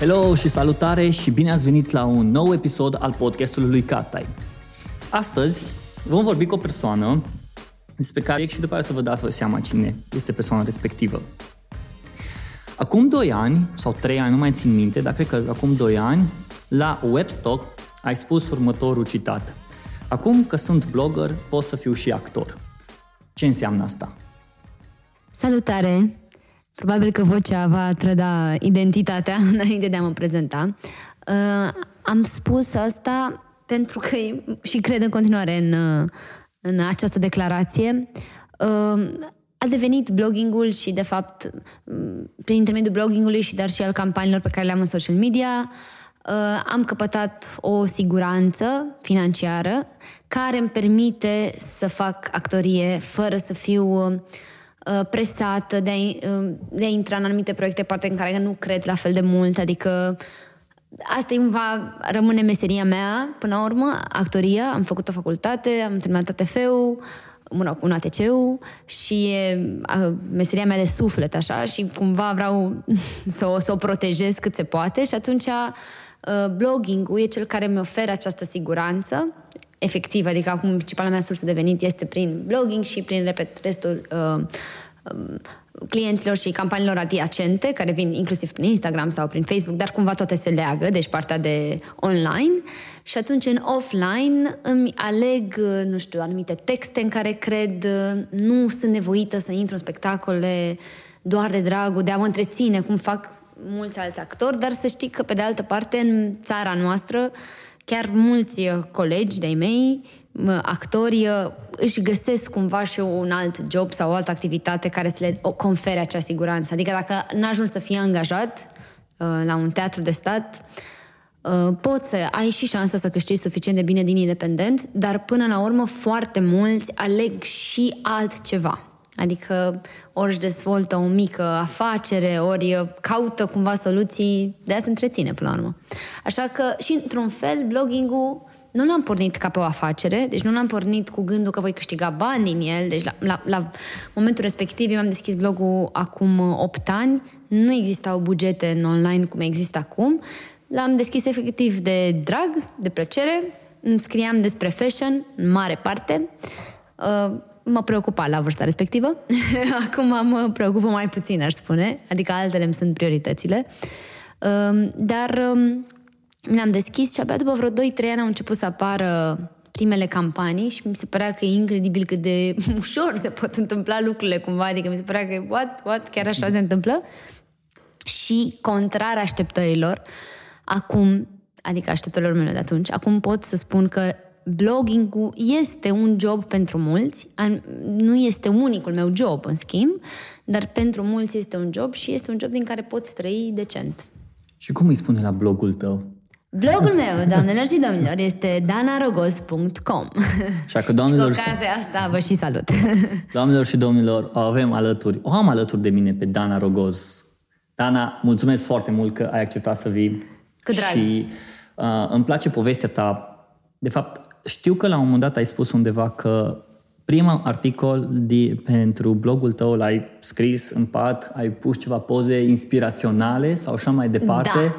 Hello și salutare și bine ați venit la un nou episod al podcastului lui Katai. Astăzi vom vorbi cu o persoană despre care și după aceea să vă dați voi seama cine este persoana respectivă. Acum 2 ani sau 3 ani, nu mai țin minte, dar cred că acum 2 ani, la Webstock ai spus următorul citat: acum că sunt blogger, pot să fiu și actor. Ce înseamnă asta? Salutare! Probabil că vocea va trăda identitatea înainte de a mă prezenta. Am spus asta pentru că, și cred în continuare în această declarație, a devenit bloggingul și, de fapt, prin intermediul bloggingului și dar și al campaniilor pe care le-am în social media, am căpătat o siguranță financiară care îmi permite să fac actorie fără să fiu presată de a intra în anumite proiecte, parte în care nu cred la fel de mult, adică asta va rămâne meseria mea până la urmă, actoria. Am făcut o facultate, am terminat ATF-ul, un ATC-ul și e meseria mea de suflet, așa, și cumva vreau să o protejez cât se poate și atunci blogging-ul e cel care mi oferă această siguranță efectiv, adică acum principala mea sursă de venit este prin blogging și prin, repet, restul clienților și campaniilor adiacente, care vin inclusiv prin Instagram sau prin Facebook, dar cumva toate se leagă, deci partea de online. Și atunci în offline îmi aleg, nu știu, anumite texte în care cred, nu sunt nevoită să intru în spectacole doar de dragul, de a mă întreține, cum fac mulți alți actori, dar să știi că, pe de altă parte, în țara noastră, chiar mulți colegi de-ai mei, actori, își găsesc cumva și un alt job sau o altă activitate care să le confere acea siguranță. Adică dacă n-ajungi să fii angajat la un teatru de stat, poți să ai și șansa să câștigi suficient de bine din independent, dar până la urmă foarte mulți aleg și altceva. Adică ori își dezvoltă o mică afacere, ori caută cumva soluții, de a se întreține până la urmă. Așa că și într-un fel blogging-ul nu l-am pornit ca pe o afacere, deci nu l-am pornit cu gândul că voi câștiga bani din el, deci la momentul respectiv eu mi-am deschis blogul acum 8 ani, nu existau bugete în online cum există acum, l-am deschis efectiv de drag, de plăcere, îmi scriam despre fashion în mare parte, mă preocupa la vârsta respectivă. Acum mă preocupă mai puțin, aș spune. Adică altele îmi sunt prioritățile. Dar le-am deschis și abia după vreo 2-3 ani au început să apară primele campanii și mi se părea că e incredibil cât de ușor se pot întâmpla lucrurile cumva. Adică mi se părea că what, chiar așa se întâmplă. Și contrar așteptărilor, acum, adică așteptărilor mele de atunci, acum pot să spun că blogging-ul este un job pentru mulți, nu este unicul meu job, în schimb, dar pentru mulți este un job și este un job din care poți trăi decent. Și cum îi spune la blogul tău? Blogul meu, doamnelor și domnilor, este danarogoz.com. Și cu ocazia asta vă și salut. Doamnelor și domnilor, o am alături de mine pe Dana Rogoz. Dana, mulțumesc foarte mult că ai acceptat să vii. Cu drag. Și îmi place povestea ta. De fapt, știu că la un moment dat ai spus undeva că primul articol pentru blogul tău l-ai scris în pat, ai pus ceva poze inspiraționale sau așa mai departe. Da.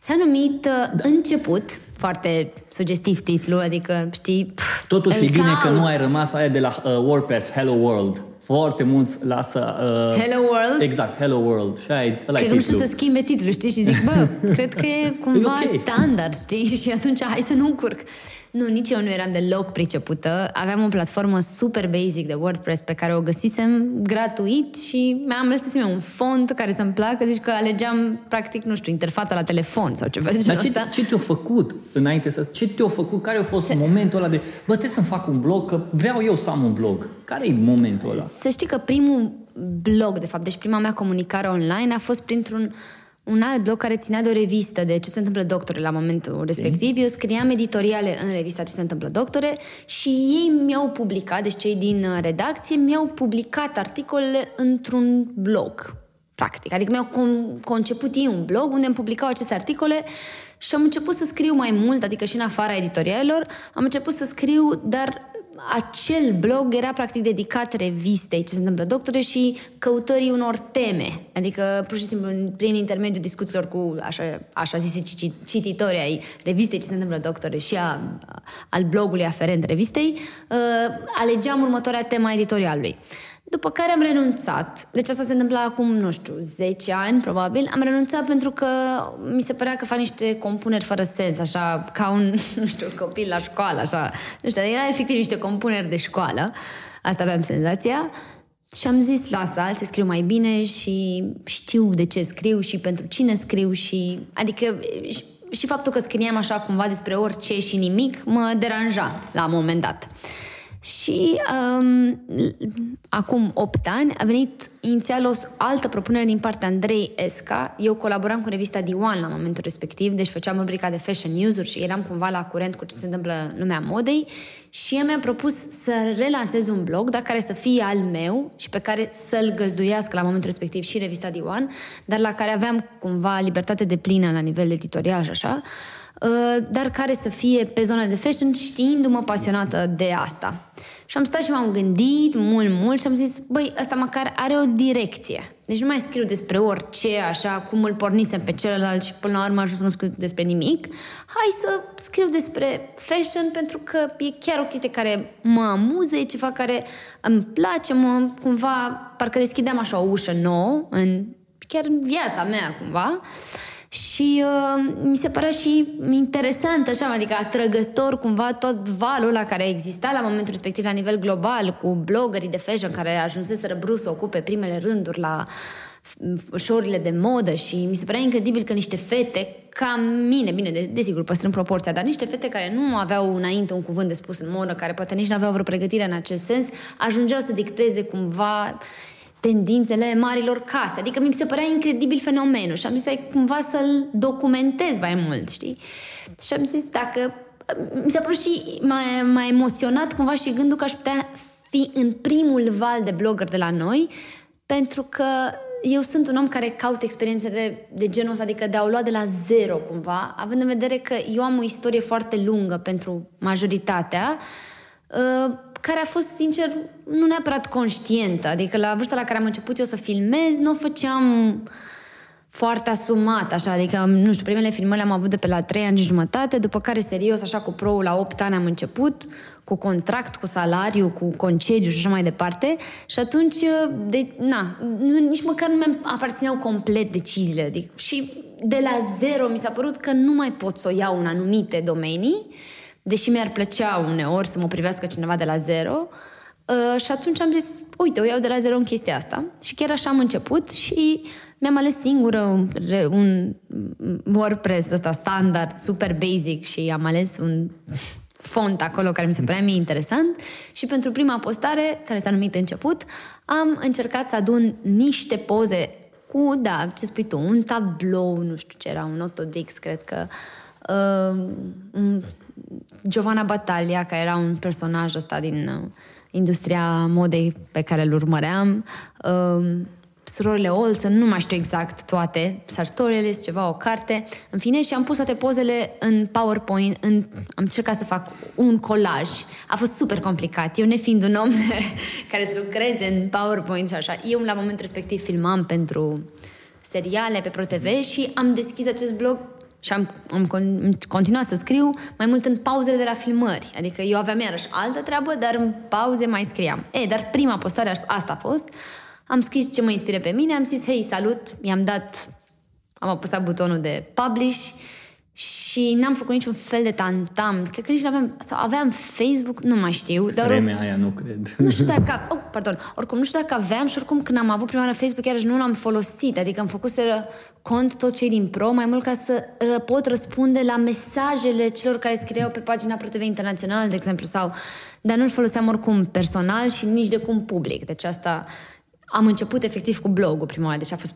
S-a numit Început, foarte sugestiv titlul, adică știi... Totuși e bine că nu ai rămas aia de la WordPress, Hello World. Foarte mulți lasă... Hello World? Exact, Hello World. Și ai ăla titlul. Că nu știu să schimbe titlul, știi? Și zic, bă, cred că e cumva okay, standard, știi? Și atunci hai să nu încurc. Nu, nici eu nu eram deloc pricepută. Aveam o platformă super basic de WordPress pe care o găsisem gratuit și mi-am lăsat un font care să-mi placă. Zici că alegeam, practic, nu știu, interfața la telefon sau ceva. Dar ce te-a făcut înainte să... Ce te-a făcut? Care a fost momentul ăla de... Bă, trebuie să-mi fac un blog, că vreau eu să am un blog. Care e momentul ăla? Să știi că primul blog, de fapt, deci prima mea comunicare online a fost printr-un... un alt blog care ținea de o revistă de ce se întâmplă doctore la momentul respectiv. Eu scriam editoriale în revista ce se întâmplă doctore și ei mi-au publicat, deci cei din redacție mi-au publicat articolele într-un blog, practic. Adică mi-au conceput ei un blog unde îmi publicau aceste articole și am început să scriu mai mult, adică și în afara editorialelor, am început să scriu, dar acel blog era practic dedicat revistei ce se întâmplă doctore și căutării unor teme. Adică, pur și simplu, prin intermediul discuțiilor cu, așa zise, cititorii ai revistei ce se întâmplă doctore și al blogului aferent revistei, alegeam următoarea tema editorialului. După care am renunțat. Deci asta se întâmpla acum, 10 ani, probabil. Am renunțat pentru că mi se părea că fac niște compuneri fără sens, așa, ca un, copil la școală, așa. Era efectiv niște compuneri de școală. Asta aveam senzația. Și am zis, lasă, altfel scriu mai bine și știu de ce scriu și pentru cine scriu și... Adică și faptul că scriam așa cumva despre orice și nimic mă deranja la un moment dat. Și acum 8 ani a venit inițial o altă propunere din partea Andrei Esca. Eu colaboram cu revista D1 la momentul respectiv, deci făceam rubrica de fashion news-uri și eram cumva la curent cu ce se întâmplă în lumea modei și ea mi-a propus să relansez un blog, dar care să fie al meu și pe care să-l găzduiască la momentul respectiv și revista D1, dar la care aveam cumva libertate deplină la nivel editorial și așa, dar care să fie pe zona de fashion, știindu-mă pasionată de asta. Și am stat și m-am gândit mult și am zis, băi, ăsta măcar are o direcție. Deci nu mai scriu despre orice, așa, cum îl pornisem pe celălalt și până la urmă ajuns să nu scriu despre nimic. Hai să scriu despre fashion pentru că e chiar o chestie care mă amuză, e ceva care îmi place, cumva, parcă deschideam așa o ușă nouă, chiar în viața mea, cumva. Și mi se părea și interesant, așa, adică atrăgător cumva tot valul ăla care exista la momentul respectiv la nivel global cu bloggerii de fashion care ajunseseră brusc să ocupe primele rânduri la show-urile de modă și mi se părea incredibil că niște fete ca mine, bine, desigur, păstrând proporția, dar niște fete care nu aveau înainte un cuvânt de spus în modă, care poate nici nu aveau vreo pregătire în acest sens, ajungeau să dicteze cumva tendințele marilor case. Adică mi se părea incredibil fenomenul și am zis cumva să-l documentez mai mult, știi? Și am zis dacă... Mi s-a părut și m-a emoționat cumva și gândul că aș putea fi în primul val de blogger de la noi, pentru că eu sunt un om care caut experiențe de genul ăsta, adică de a o lua de la zero cumva, având în vedere că eu am o istorie foarte lungă pentru majoritatea, care a fost, sincer, nu neapărat conștientă. Adică la vârsta la care am început eu să filmez, nu o făceam foarte asumat, așa. Adică, nu știu, primele filmări le-am avut de pe la 3 ani și jumătate, după care, serios, așa, cu pro-ul la 8 ani am început, cu contract, cu salariu, cu concediu și așa mai departe. Și atunci, nici măcar nu mi-am aparțineau complet deciziile. Adică, și de la zero mi s-a părut că nu mai pot să o iau în anumite domenii, deși mi-ar plăcea uneori să mă privească cineva de la zero, și atunci am zis, uite, o iau de la zero în chestia asta. Și chiar așa am început și mi-am ales singură un WordPress ăsta standard, super basic, și am ales un font acolo care mi se părea mie interesant și pentru prima postare, care s-a numit Început, am încercat să adun niște poze cu, da, ce spui tu, un tablou, nu știu ce era, un autodix, cred că, Giovanna Battaglia, care era un personaj ăsta din industria modei pe care îl urmăream, Surorile Olsen, nu mai știu exact toate, Sartorialis, ceva, o carte, în fine, și am pus toate pozele în PowerPoint, am încercat să fac un colaj. A fost super complicat, eu nefiind un om care să lucreze în PowerPoint și așa, eu la momentul respectiv filmam pentru seriale pe Pro TV și am deschis acest blog și am continuat să scriu mai mult în pauzele de la filmări. Adică eu aveam iarăși altă treabă, dar în pauze mai scriam. Dar prima postare asta a fost. Am scris ce mă inspiră pe mine, am zis, hei, salut, am apăsat butonul de publish și n-am făcut niciun fel de tantam. Cred că nici n-aveam, sau aveam Facebook, nu mai știu. Dar vremea aia, nu cred. Nu știu dacă, oricum, nu știu dacă aveam și oricum când am avut prima oară Facebook, iarăși nu l-am folosit. Adică am făcut să cont tot cei din pro, mai mult ca să pot răspunde la mesajele celor care scrieau pe pagina Pro TV Internațional, de exemplu, sau... Dar nu-l foloseam oricum personal și nici de cum public. Deci asta... Am început efectiv cu blogul prima oară, deci a fost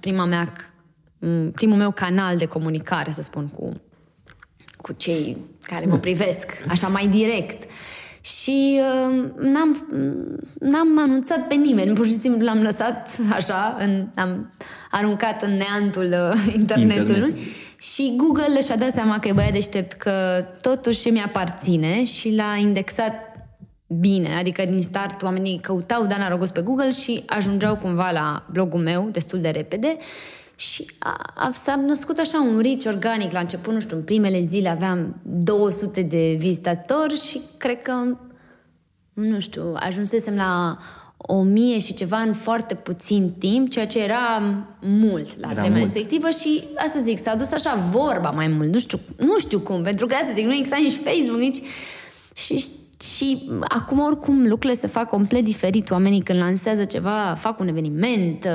primul meu canal de comunicare, să spun, cu cei care mă privesc, așa mai direct. Și n-am anunțat pe nimeni, pur și simplu l-am lăsat așa, am aruncat în neantul internetului. Și Google și-a dat seama că e băiat deștept, că totuși mi-aparține și l-a indexat bine, adică din start oamenii căutau Dana Rogoz pe Google și ajungeau cumva la blogul meu destul de repede și s-a născut așa un reach organic. La început, nu știu, în primele zile aveam 200 de vizitatori și cred că, nu știu, ajunsesem la 1000 și ceva în foarte puțin timp, ceea ce era mult la vremea respectivă și, asta zic, s-a dus așa vorba mai mult, nu știu cum, pentru că, asta zic, nu exista nici Facebook, nici... Și acum, oricum, lucrurile se fac complet diferit. Oamenii, când lansează ceva, fac un eveniment,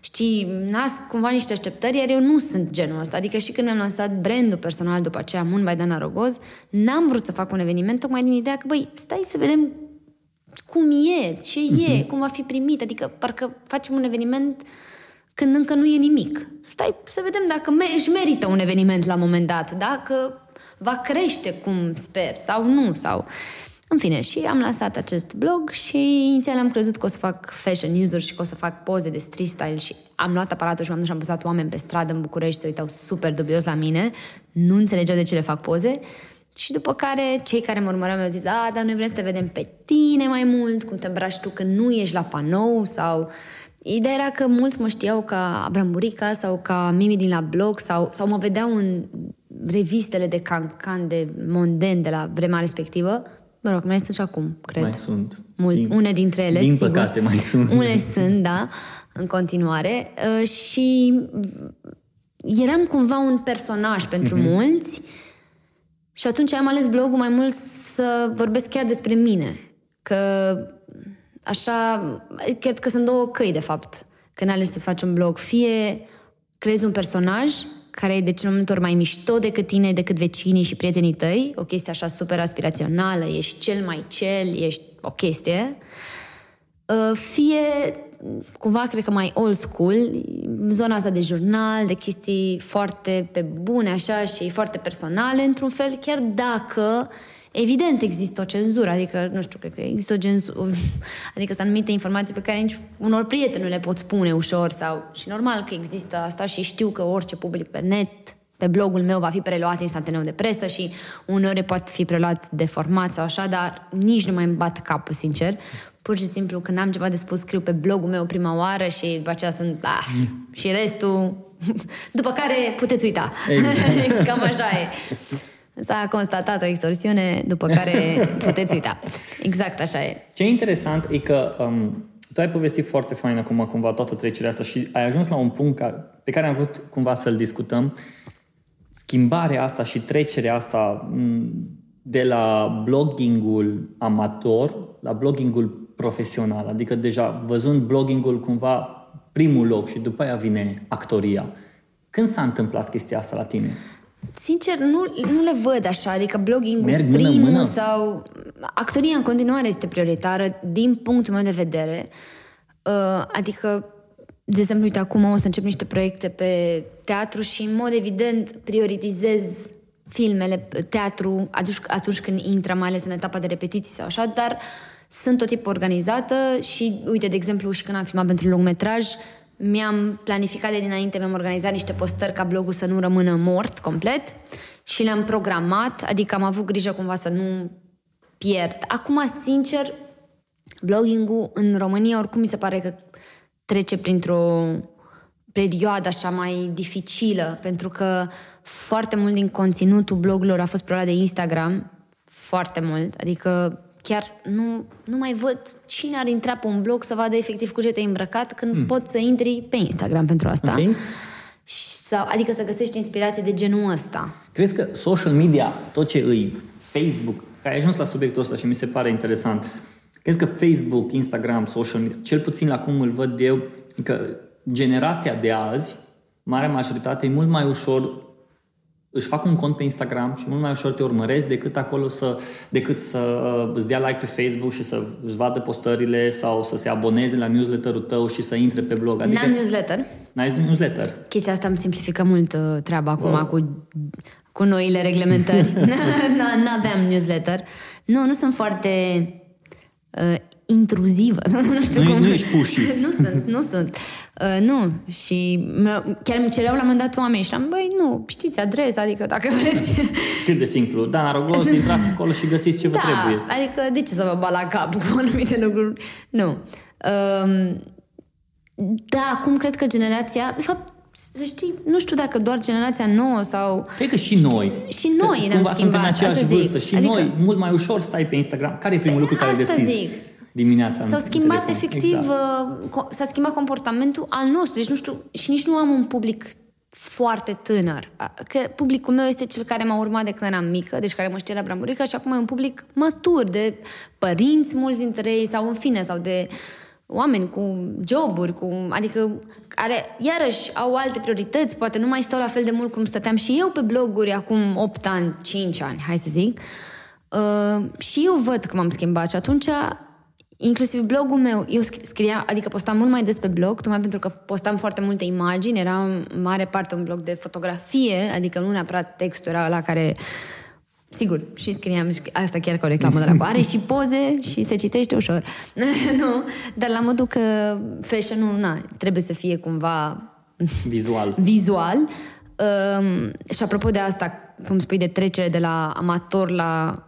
știi, nasc cumva niște așteptări, iar eu nu sunt genul ăsta. Adică și când am lansat brandul personal după aceea, Mumbai Dana Rogoz, n-am vrut să fac un eveniment tocmai din ideea că, băi, stai să vedem cum e, ce e, cum va fi primit. Adică, parcă facem un eveniment când încă nu e nimic. Stai să vedem dacă își merită un eveniment la un moment dat, dacă va crește cum sper sau nu, sau... În fine, și am lansat acest blog și inițial am crezut că o să fac fashion news-uri și că o să fac poze de street style și am luat aparatul și m-am dus și am pusat oameni pe stradă în București, se uitau super dubios la mine, nu înțelegeau de ce le fac poze și după care cei care mă urmăreau mi-au zis, a, dar noi vrem să te vedem pe tine mai mult, cum te îmbraci tu când nu ești la panou sau... Ideea era că mulți mă știau ca Abramburica sau ca Mimi din la blog sau mă vedeau în revistele de Cancan, de Monden de la vremea respectivă. Mă rog, mai sunt și acum, cred. Mai sunt. Une dintre ele, din sigur. Din păcate mai sunt. Une sunt, da, în continuare. Și eram cumva un personaj pentru mulți și atunci am ales blogul mai mult să vorbesc chiar despre mine. Că așa, cred că sunt două căi, de fapt, când alegi să-ți faci un blog. Fie creezi un personaj care e de cel mai ori mai mișto decât tine, decât vecinii și prietenii tăi, o chestie așa super aspirațională, ești ești o chestie, fie, cumva, cred că mai old school, zona asta de jurnal, de chestii foarte pe bune, așa, și foarte personale, într-un fel, chiar dacă, evident, există o cenzură, adică, nu știu, cred că există o cenzură, adică sunt anumite informații pe care nici unor prieteni nu le pot spune ușor sau... Și normal că există asta și știu că orice public pe net, pe blogul meu, va fi preluat instantaneu de presă și uneori poate fi preluat deformat sau așa, dar nici nu mai îmi bat capul, sincer. Pur și simplu, când am ceva de spus, scriu pe blogul meu prima oară și după aceea sunt... și restul... După care puteți uita. Exact. Cam așa e. S-a constatat o extorsiune, după care puteți uita. Exact așa e. Ce interesant e că tu ai povestit foarte fain acum cumva toată trecerea asta și ai ajuns la un punct pe care am vrut cumva să-l discutăm. Schimbarea asta și trecerea asta de la bloggingul amator la bloggingul profesional. Adică deja văzând bloggingul cumva primul loc și după aia vine actoria. Când s-a întâmplat chestia asta la tine? Sincer, nu le văd așa, adică blogging-ul primul sau... Actoria în continuare este prioritară din punctul meu de vedere. Adică, de exemplu, uite, acum o să încep niște proiecte pe teatru și, în mod evident, prioritizez filmele, teatru, atunci când intră, mai ales în etapa de repetiții sau așa, dar sunt tot tipul organizată și, uite, de exemplu, și când am filmat pentru lungmetraj... Mi-am planificat de dinainte, mi-am organizat niște postări ca blogul să nu rămână mort complet și le-am programat, adică am avut grijă cumva să nu pierd. Acum, sincer, blogging-ul în România oricum mi se pare că trece printr-o perioadă așa mai dificilă, pentru că foarte mult din conținutul blogurilor a fost preluat de Instagram, foarte mult, adică chiar nu mai văd cine ar intra pe un blog să vadă efectiv cu ce te-ai îmbrăcat când poți să intri pe Instagram pentru asta. Okay. Adică să găsești inspirație de genul ăsta. Crezi că social media, tot ce îi, Facebook, că ai ajuns la subiectul ăsta și mi se pare interesant, crezi că Facebook, Instagram, social media, cel puțin la cum îl văd eu, că generația de azi, marea majoritate, e mult mai ușor... își fac un cont pe Instagram și mult mai ușor te urmăresc decât să îți dea like pe Facebook și să îți vadă postările sau să se aboneze la newsletterul tău și să intre pe blog. Adică, n-am newsletter. N-ai newsletter. Chestia asta îmi simplifică mult treaba acum cu noile reglementări. N-aveam newsletter. Nu sunt foarte intruzivă. Nu știu cum. Nu ești pushy. Nu sunt. Nu. Și chiar îmi cereau la un moment dat oameni și am băi, nu, știți adresa, adică dacă vreți. Cât de simplu. Dana Rogoz, intrați acolo și găsiți ce vă trebuie. Adică de ce să vă bat la cap cu anumite lucruri? Nu. Da, acum cred că generația... De fapt, să știi, nu știu dacă doar generația nouă sau... Cred că și noi. Și noi ne-am schimbat. Suntem în aceeași vârstă. Și adică... noi, mult mai ușor stai pe Instagram. Care e primul lucru care deschizi? Zic. Dimineața. S-au schimbat efectiv, exact. S-a schimbat comportamentul al nostru. Deci nu știu, și nici nu am un public foarte tânăr. Că publicul meu este cel care m-a urmat de când eram mică, deci care mă știe la Abramburica și acum e un public matur de părinți, mulți dintre ei, sau în fine, sau de oameni cu joburi, cu, adică care iarăși au alte priorități, poate nu mai stau la fel de mult cum stăteam și eu pe bloguri acum 8 ani, 5 ani, hai să zic. Și eu văd că m-am schimbat și atunci... Inclusiv blogul meu, eu scriam, adică postam mult mai des pe blog, tocmai pentru că postam foarte multe imagini, era în mare parte un blog de fotografie, adică nu neapărat textul era ăla care, sigur, și scriam, asta chiar că o reclamă de la bare, și poze și se citește ușor. Nu? Dar la modul că fashion-ul, na, trebuie să fie cumva vizual. Și apropo de asta, cum spui, de trecere de la amator la...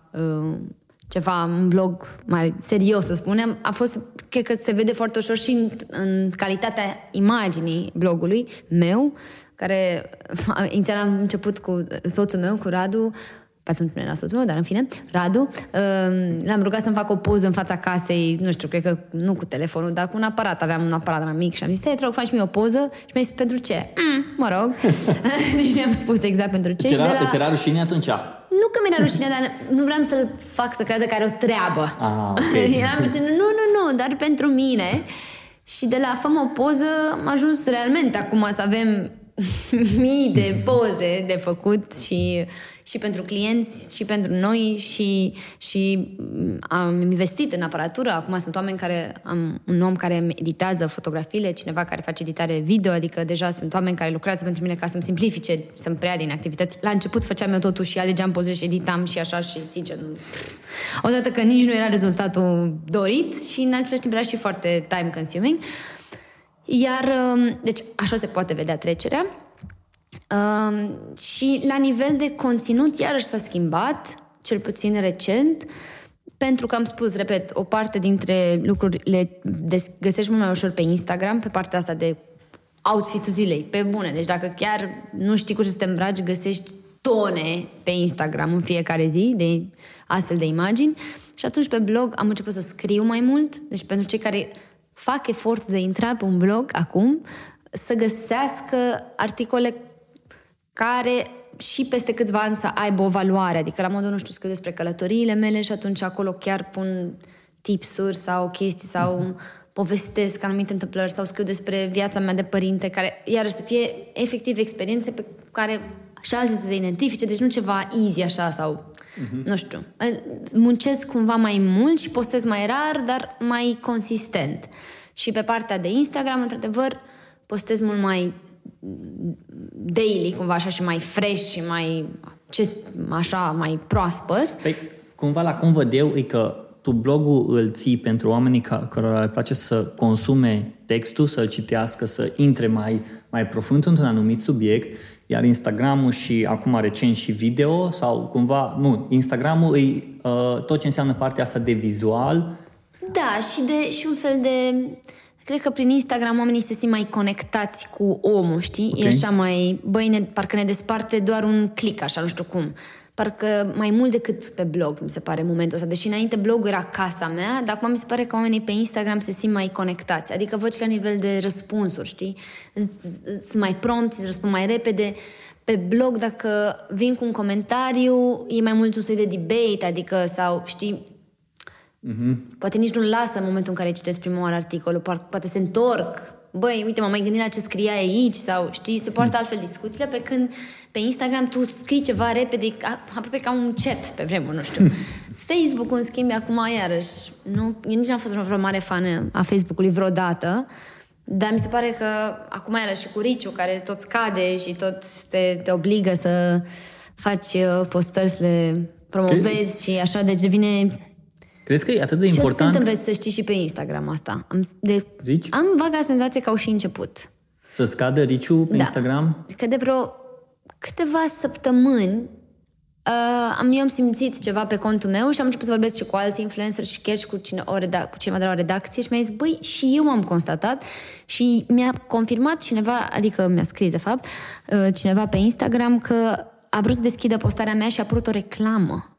ceva, un blog mai serios, să spunem, a fost, cred că se vede foarte ușor și în calitatea imaginii blogului meu, care inițial am început cu soțul meu, cu Radu, pe atunci nu era soțul meu, dar în fine, Radu, l-am rugat să-mi fac o poză în fața casei, nu știu, cred că nu cu telefonul, dar cu un aparat, aveam un aparat la mic și am zis, te rog, faci mie o poză și mi-a zis, pentru ce? Mă rog, nici nu am spus exact pentru ce. Îți era rușine atunci? Nu că mi-era rușine, dar nu vreau să-l fac să creadă că are o treabă. Ah, okay. Eram zis, nu, dar pentru mine. Și de la făm o poză am ajuns realmente acum să avem mii de poze de făcut și pentru clienți și pentru noi și am investit în aparatură. Acum sunt oameni care un om care editează fotografiile, cineva care face editare video, adică deja sunt oameni care lucrează pentru mine ca să-mi simplifice, să-mi preia din activități. La început făceam eu totul și alegeam poze și editam și așa și sincer odată că nici nu era rezultatul dorit și în același timp era și foarte time consuming. Iar, deci, așa se poate vedea trecerea. Și la nivel de conținut, iarăși s-a schimbat, cel puțin recent, pentru că am spus, repet, o parte dintre lucruri le găsești mult mai ușor pe Instagram, pe partea asta de outfit-ul zilei, pe bune. Deci dacă chiar nu știi cu ce să te îmbraci, găsești tone pe Instagram în fiecare zi de astfel de imagini. Și atunci pe blog am început să scriu mai mult. Deci pentru cei care... fac efort de a intra pe un blog acum, să găsească articole care și peste câțiva ani să aibă o valoare. Adică la modul, nu știu, scriu despre călătoriile mele și atunci acolo chiar pun tipsuri sau chestii sau povestesc anumite întâmplări sau scriu despre viața mea de părinte, care iarăși să fie efectiv experiențe pe care și alții să se identifice, deci nu ceva easy așa sau... Nu știu, muncesc cumva mai mult și postez mai rar, dar mai consistent. Și pe partea de Instagram, într-adevăr, postez mult mai daily, cumva așa, și mai fresh și mai, mai proaspăt. Păi, cumva la cum văd eu, e că tu blogul îl ții pentru oamenii cărora le place să consume textul, să-l citească, să intre mai profund într-un anumit subiect, iar Instagram-ul și acum recent și video sau cumva... Nu, Instagram-ul e tot ce înseamnă partea asta de vizual. Da, și un fel de... Cred că prin Instagram oamenii se simt mai conectați cu omul, știi? Okay. E așa mai... parcă ne desparte doar un click, așa, nu știu cum. Parcă mai mult decât pe blog, mi se pare, momentul ăsta. Deși înainte blogul era casa mea, dar acum mi se pare că oamenii pe Instagram se simt mai conectați. Adică văd și la nivel de răspunsuri, știi? Sunt mai prompți, îți răspund mai repede. Pe blog, dacă vin cu un comentariu, e mai mult un soi de debate, adică sau, știi... Mm-hmm. Poate nici nu-l lasă în momentul în care citesc prima oară articolul, poate se întorc. Băi, uite, m-am mai gândit la ce scria aici sau, știi, se poartă altfel discuțiile, pe când pe Instagram tu scrii ceva repede, aproape ca un chat pe vremuri, nu știu. Facebook-ul, în schimb, acum iarăși, eu nici n-am fost vreo mare fană a Facebook-ului vreodată, dar mi se pare că acum iarăși și cu Riciu, care tot scade și tot te obligă să faci postări, să le promovezi și așa, deci devine... Crezi că e atât de important? Ce se întâmplă, să știi, și pe Instagram asta? Zici? Am vaga senzație că au și început. Să scadă riciul pe Instagram? Că de vreo câteva săptămâni eu am simțit ceva pe contul meu și am început să vorbesc și cu alți influenceri și chiar și cu cineva de la o redacție și mi-a zis, băi, și eu am constatat și mi-a confirmat cineva, adică mi-a scris de fapt cineva pe Instagram că a vrut să deschidă postarea mea și a apărut o reclamă.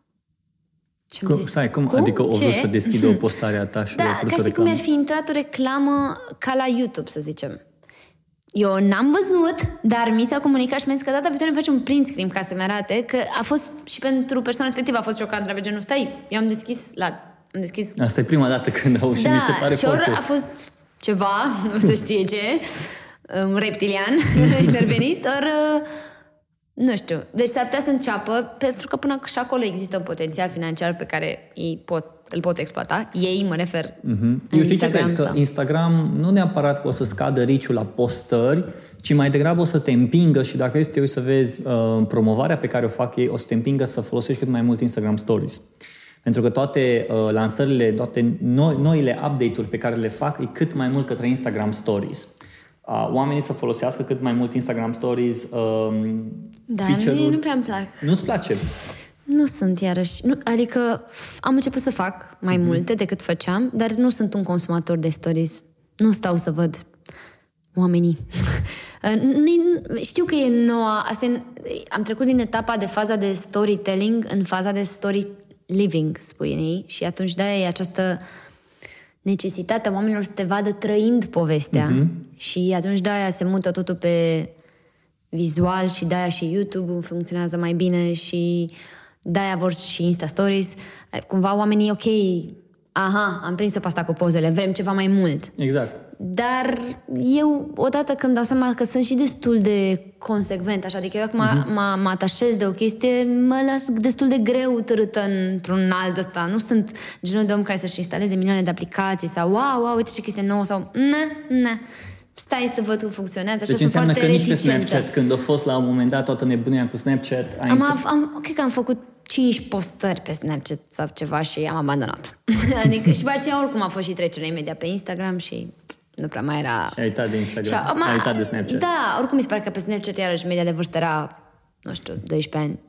Stai, cum? Adică o vrut să deschidă o postare a ta și a apărut o reclamă? Da, ca și cum mi-ar fi intrat o reclamă ca la YouTube, să zicem. Eu n-am văzut, dar mi s-a comunicat și mi-a zis că data viitoare îmi face un print screen ca să-mi arate, că a fost și pentru persoana respectivă a fost șocantă, pe genul, stai, eu am deschis Asta e prima dată când au și mi se pare foarte... Da, a fost ceva, nu se știe ce, un reptilian intervenit, dar nu știu. Deci s-ar putea să înceapă, pentru că până și acolo există un potențial financiar pe care îl pot exploata. Ei, mă refer, Eu știu ce cred, că Instagram nu neapărat că o să scadă riciul la postări, ci mai degrabă o să te împingă și dacă este să vezi promovarea pe care o fac ei, o să te împingă să folosești cât mai mult Instagram Stories. Pentru că toate lansările, toate noile update-uri pe care le fac e cât mai mult către Instagram Stories. Oamenii să folosească cât mai mult Instagram Stories, da, feature-uri. Nu prea îmi plac. Nu-ți place? Nu sunt iarăși. Adică am început să fac mai multe decât făceam, dar nu sunt un consumator de stories. Nu stau să văd oamenii. Știu că e noua. Am trecut din etapa de faza de storytelling în faza de story living, spune ei. Și atunci de-aia e această necesitatea oamenilor să te vadă trăind povestea. Și atunci de-aia se mută totul pe vizual și de-aia și YouTube funcționează mai bine și de-aia vor și Insta Stories. Cumva oamenii, ok, aha, am prins-o pe asta cu pozele, vrem ceva mai mult. Exact. Dar eu, odată când dau seama că sunt și destul de consecvent, așa, adică eu acum mă atașez de o chestie, mă las destul de greu târâtă într-un alt ăsta. Nu sunt genul de om care să-și instaleze milioane de aplicații sau, wow, uite ce chestie nouă sau, na. Stai să văd cum funcționează. Deci înseamnă că nici pe Snapchat, când a fost la un moment dat toată nebunia cu Snapchat... Cred că am făcut 5 postări pe Snapchat sau ceva și am abandonat. Adică și bine, oricum a fost și trecerea imediat pe Instagram și nu prea mai era... Și ai uitat de Instagram, ai uitat de Snapchat. Da, oricum mi se pare că pe Snapchat iarăși media de vârstă era, nu știu, 12 ani.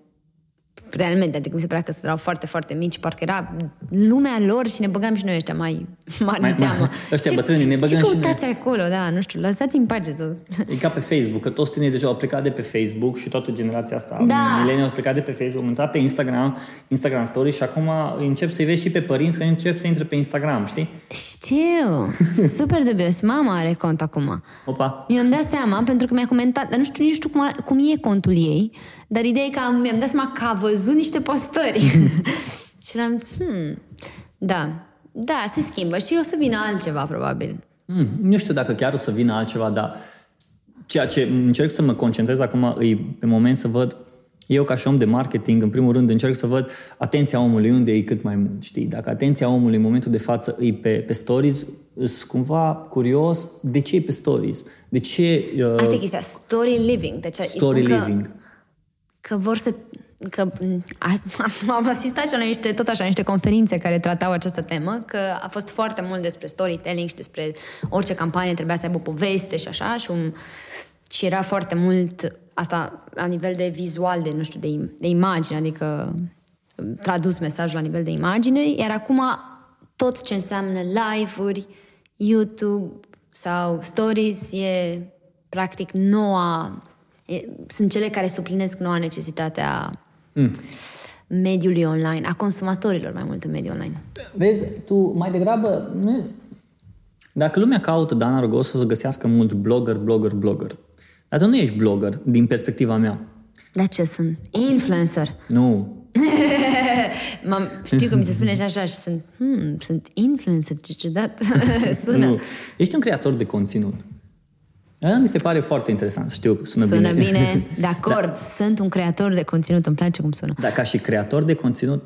Realmente, adică mi se părea că erau foarte, foarte mici, parcă era lumea lor și ne băgam și noi ăștia mai mari în seamă. Ăștia bătrânii, ne băgăm și noi. Ce căutați acolo, da, nu știu, lăsați-i în pace. E ca pe Facebook, că toți tinerii deja au plecat de pe Facebook și toată generația asta, milenial, au plecat de pe Facebook, au intrat pe Instagram Story și acum încep să-i vezi și pe părinți că încep să intre pe Instagram, știi? Știu, super dubios. Mama are cont acum. Opa. Eu am dat seama, pentru că mi-a comentat, dar nu știu cum e contul ei, dar ideea e că mi-am dat seama că a văzut niște postări. Și eram, da, se schimbă și o să vină altceva, probabil. Nu știu dacă chiar o să vină altceva, dar ceea ce încerc să mă concentrez acum, pe moment să văd, eu ca și om de marketing, în primul rând încerc să văd atenția omului, unde e cât mai mult, știi? Dacă atenția omului în momentul de față e pe stories, sunt cumva curios de ce e pe stories, de ce... Asta e chestia, story living. Deci, story living. Că vor să... Că am asistat și la niște conferințe care tratau această temă, că a fost foarte mult despre storytelling și despre orice campanie trebuia să aibă o poveste și așa și era foarte mult asta la nivel de vizual, de, nu știu, de imagine, adică tradus mesajul la nivel de imagine, iar acum tot ce înseamnă live-uri, YouTube sau stories e practic sunt cele care suplinesc noua necesitatea mediului online, a consumatorilor mai mult în mediul online. Vezi, tu mai degrabă... Dacă lumea caută Dana Rogoz, o să găsească mult blogger. Dar tu nu ești blogger, din perspectiva mea. Dar ce sunt? Influencer. Nu. Știu că mi se spune și așa și sunt influencer, ce ciudat sună. Nu. Ești un creator de conținut. Aia mi se pare foarte interesant. Știu că sună bine. Sună bine, de acord. Da. Sunt un creator de conținut, îmi place cum sună. Dar ca și creator de conținut,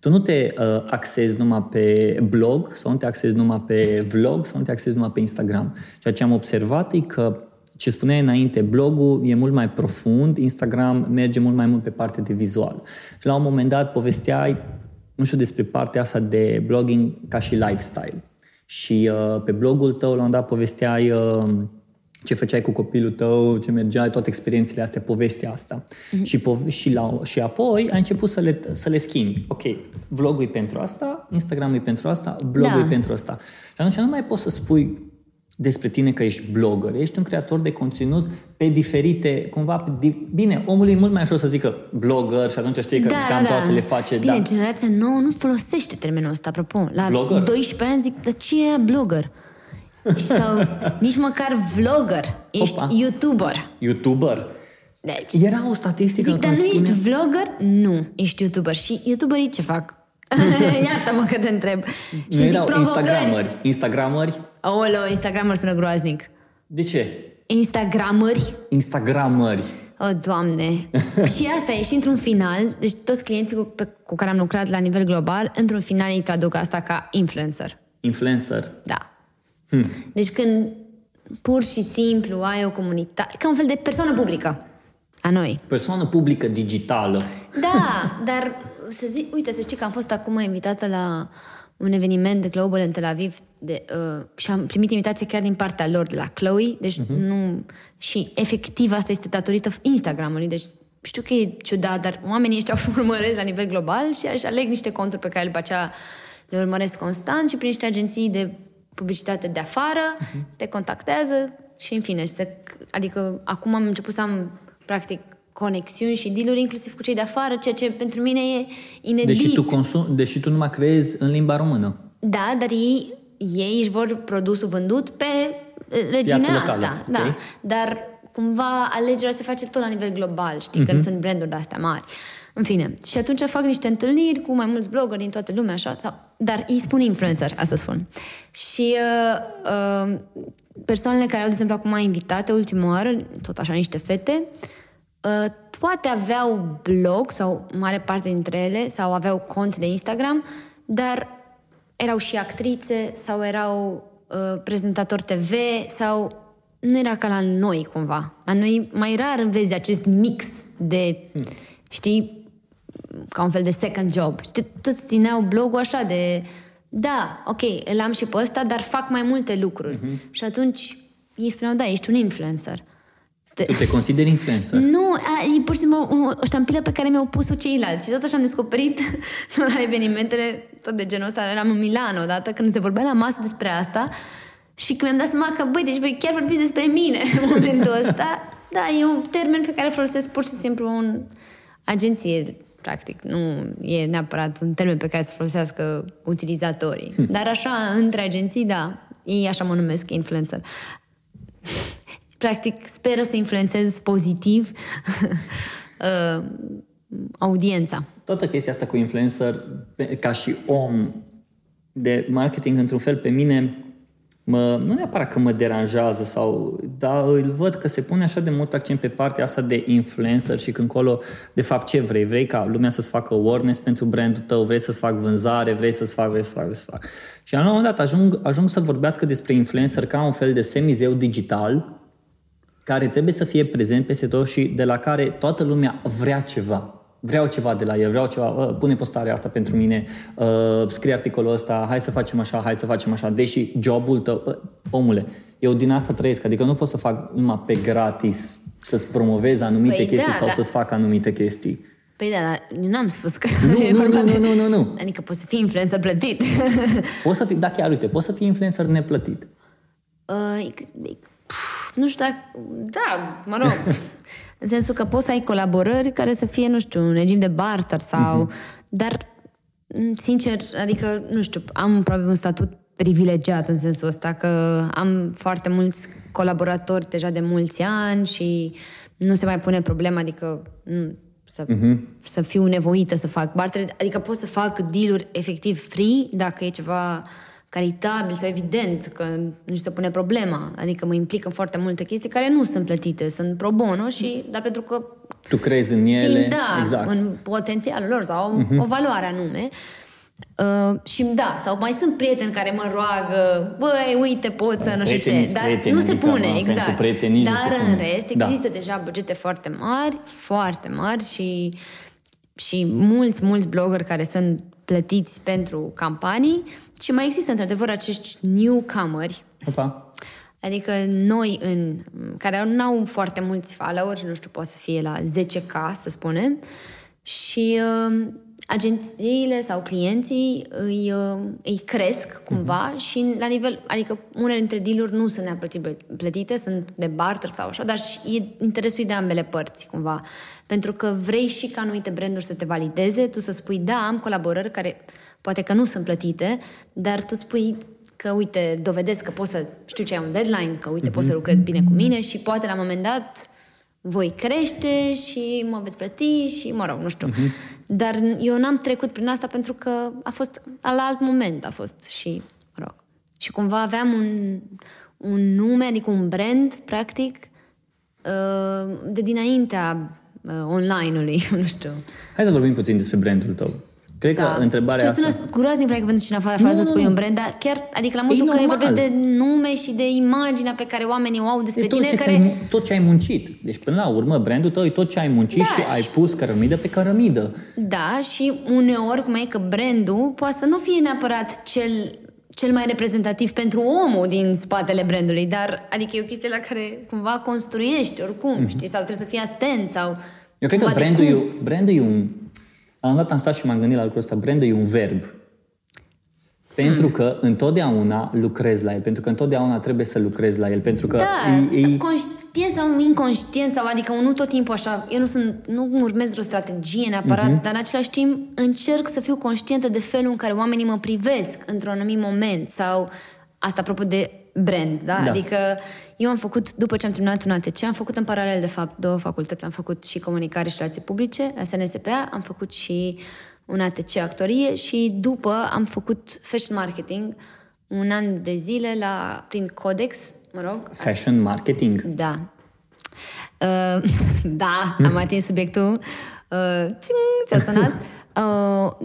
tu nu te axezi numai pe blog sau nu te axezi numai pe vlog sau nu te axezi numai pe Instagram. Ceea ce am observat e că, ce spuneai înainte, blogul e mult mai profund, Instagram merge mult mai mult pe partea de vizual. Și la un moment dat povesteai nu știu, despre partea asta de blogging ca și lifestyle. Și pe blogul tău, la un dat, povesteai ce făceai cu copilul tău, ce mergeai, toate experiențele astea, povestea asta. Mm-hmm. Și apoi ai început să le schimbi. Ok, vlogul e pentru asta, Instagram e pentru asta, blogul e pentru asta. Și atunci nu mai poți să spui despre tine că ești blogger, ești un creator de conținut pe diferite, cumva, bine, omul e mult mai ușor să zică blogger și atunci știi că toate le face. Bine, generația nouă nu folosește termenul ăsta, apropo. La blogger? 12 ani zic, dar ce e blogger? Sau nici măcar vlogger, ești YouTuber. YouTuber? Deci, era o statistică. Zic, dar nu ești vlogger? Nu, ești YouTuber. Și YouTuberii ce fac? Iată-mă că te întreb. Nu erau Instagramări? Aoleo, Instagramări sună groaznic. De ce? Instagramări. O, Doamne! Și asta e și într-un final, deci toți clienții cu care am lucrat la nivel global, într-un final îi traduc asta ca influencer. Influencer? Da. Deci când pur și simplu ai o comunitate, ca un fel de persoană publică a noi. Persoană publică digitală. Da, dar să zic, uite, să știi că am fost acum invitată la un eveniment de global în Tel Aviv și am primit invitație chiar din partea lor de la Chloe, deci nu... Și efectiv asta este datorită Instagram-ului, deci știu că e ciudat, dar oamenii ăștia urmăresc la nivel global și așa aleg niște conturi pe care le urmăresc constant și prin niște agenții de publicitate de afară, te contactează și în fine. Adică acum am început să am practic conexiuni și dealuri inclusiv cu cei de afară, ceea ce pentru mine e inedit. Deși tu numai creezi în limba română. Da, dar ei își vor produsul vândut pe regiunea asta. Okay. Da. Dar cumva alegerea se face tot la nivel global, știi, că nu sunt branduri de-astea mari. În fine. Și atunci fac niște întâlniri cu mai mulți bloggeri din toată lumea, așa, dar îi spun influencer, asta spun. Și persoanele care au, de exemplu, acum invitate ultima oară, tot așa niște fete, toate aveau blog sau mare parte dintre ele sau aveau cont de Instagram, dar erau și actrițe sau erau prezentatori TV sau... Nu era ca la noi, cumva. La noi mai rar vezi acest mix de, știi, ca un fel de second job. Toți țineau blogul așa de, da, ok, îl am și pe ăsta, dar fac mai multe lucruri. Și atunci ei spuneau, da, ești un influencer. Tu te consideri influencer? Nu, e pur și simplu o ștampilă pe care mi-au pus-o ceilalți. Și tot așa am descoperit la evenimentele, tot de genul ăsta, eram în Milano odată, când se vorbea la masă despre asta. Și când mi-am dat seama că, băi, deci voi chiar vorbiți despre mine în momentul ăsta, da, e un termen pe care folosesc pur și simplu în agenție, practic. Nu e neapărat un termen pe care să folosească utilizatorii. Dar așa, între agenții, da, ei așa mă numesc influencer. Practic, speră să influențez pozitiv audiența. Toată chestia asta cu influencer, ca și om de marketing, într-un fel, pe mine... nu neapărat că mă deranjează sau, dar îl văd că se pune așa de mult accent pe partea asta de influencer și când colo, de fapt ce vrei? Vrei ca lumea să-ți facă awareness pentru brandul tău, vrei să-ți fac vânzare, vrei să-ți fac. Și la un moment dat ajung să vorbească despre influencer ca un fel de semizeu digital care trebuie să fie prezent peste tot și de la care toată lumea vrea ceva. Vreau ceva de la el, pune postarea asta pentru mine, scrie articolul ăsta, hai să facem așa, deși jobul tău, omule, eu din asta trăiesc, adică nu pot să fac numai pe gratis să-ți promovez anumite chestii sau să-ți fac anumite chestii. Păi da, dar eu n-am spus că... Nu. Adică poți să fii influencer plătit. Poți să fii influencer neplătit. Nu știu dacă... Da, mă rog... În sensul că poți să ai colaborări care să fie, nu știu, un regim de barter sau... Dar, sincer, adică, nu știu, am probabil un statut privilegiat în sensul ăsta că am foarte mulți colaboratori deja de mulți ani și nu se mai pune problema, adică să fiu nevoită să fac barter. Adică pot să fac deal-uri efectiv free dacă e ceva caritabil sau evident că nu se pune problema. Adică mă implică foarte multe chestii care nu sunt plătite, sunt pro bono și, dar pentru că tu crezi în ele, exact, în potențialul lor sau o valoare anume. Și da, sau mai sunt prieteni care mă roagă, băi, uite, poți să nu știu ce, dar nu se pune, exact. Dar în rest există deja bugete foarte mari și mulți blogger care sunt plătiți pentru campanii și mai există, într-adevăr, acești newcomeri. Opa. Adică noi, care nu au foarte mulți followers, nu știu, poate să fie la 10K, să spunem, și agențiile sau clienții îi cresc cumva și la nivel, adică unele dintre deal-uri nu sunt neapărat plătite, sunt de barter sau așa, dar și e interesul de ambele părți cumva, pentru că vrei și ca anumite branduri să te valideze, tu să spui, da, am colaborări care poate că nu sunt plătite, dar tu spui că, uite, dovedesc că poți să, știu ce, ai un deadline, că, uite, poți să lucrezi bine cu mine și poate la un moment dat voi crește și mă veți plăti și, mă rog, nu știu. Dar eu n-am trecut prin asta pentru că a fost, la alt moment a fost și, mă rog. Și cumva aveam un nume, adică un brand, practic, de dinaintea online-ului, nu știu. Hai să vorbim puțin despre brandul tău. Cred că întrebarea asta... Știu, sună groaznic, practic, pentru cineva să spui un brand, dar chiar, adică la modul că vorbesc de nume și de imaginea pe care oamenii o au despre tine, tot ce ai muncit. Deci, până la urmă, brandul tău e tot ce ai muncit și ai pus cărămidă pe cărămidă. Da, și uneori, cum e că brandul poate să nu fie neapărat cel mai reprezentativ pentru omul din spatele brandului, dar, adică, e o chestie la care cumva construiești oricum, știi? Sau trebuie să fii atent, sau... Eu cred că brandul e un... La un dat am stat și m-am gândit la lucrul ăsta. Brandul e un verb. Pentru că întotdeauna lucrezi la el. Pentru că întotdeauna trebuie să lucrezi la el. Pentru că... Da, conștient sau inconștient, sau adică nu tot timpul așa. Eu nu urmez vreo strategie neapărat, dar în același timp încerc să fiu conștientă de felul în care oamenii mă privesc într-un anumit moment. Sau asta apropo de brand, da? Da. Adică eu am făcut, după ce am terminat un ATC, am făcut în paralel, de fapt, două facultăți. Am făcut și comunicare și relații publice, la SNSPA, am făcut și un ATC actorie și după am făcut fashion marketing un an de zile prin Codex, mă rog. Fashion marketing? Da. Da, am atins subiectul. Ți-a sunat?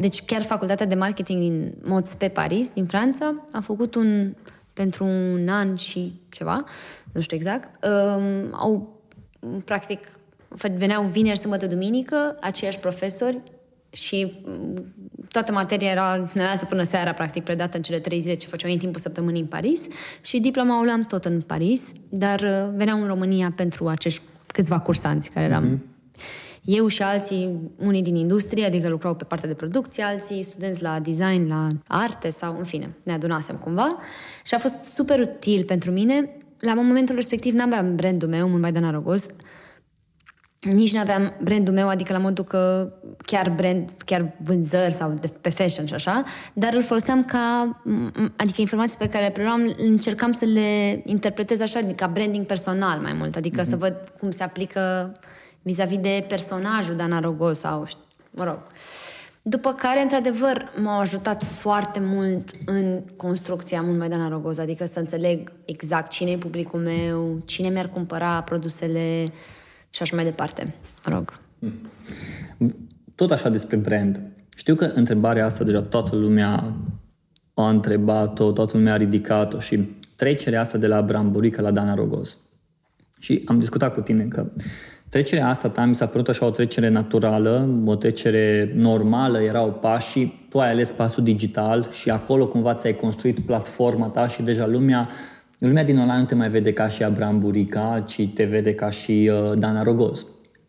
Deci chiar facultatea de marketing din Mots pe Paris, din Franța, am făcut pentru un an și ceva, nu știu exact, practic, veneau vineri, sâmbătă, duminică, aceiași profesori și toată materia era dimineața până seara, practic, predată în cele 3 zile ce făceam în timpul săptămânii în Paris și diploma o luam tot în Paris, dar veneam în România pentru acești câțiva cursanți care eram... Eu și alții, unii din industrie, adică lucrau pe partea de producție, alții studenți la design, la arte sau, în fine, ne adunasem cumva. Și a fost super util pentru mine. La momentul respectiv n-aveam brandul meu, Mumbai Dana Rogoz, nici n-aveam brandul meu, adică la modul că chiar brand, chiar vânzări sau pe fashion și așa, dar îl foloseam ca, adică informații pe care le preluam, încercam să le interpretez așa, ca branding personal mai mult, adică să văd cum se aplică vis-a-vis de personajul Dana Rogoz sau, mă rog. După care, într-adevăr, m-au ajutat foarte mult în construcția mult mai Dana Rogoz, adică să înțeleg exact cine e publicul meu, cine mi-ar cumpăra produsele și așa mai departe. Mă rog. Tot așa despre brand. Știu că întrebarea asta deja toată lumea a întrebat-o, toată lumea a ridicat-o și trecerea asta de la Abramburica la Dana Rogoz. Și am discutat cu tine că trecerea asta ta mi s-a părut așa o trecere naturală, o trecere normală, erau pașii, tu ai ales pasul digital și acolo cumva ți-ai construit platforma ta și deja lumea din online nu te mai vede ca și Abramburica, ci te vede ca și Dana Rogoz.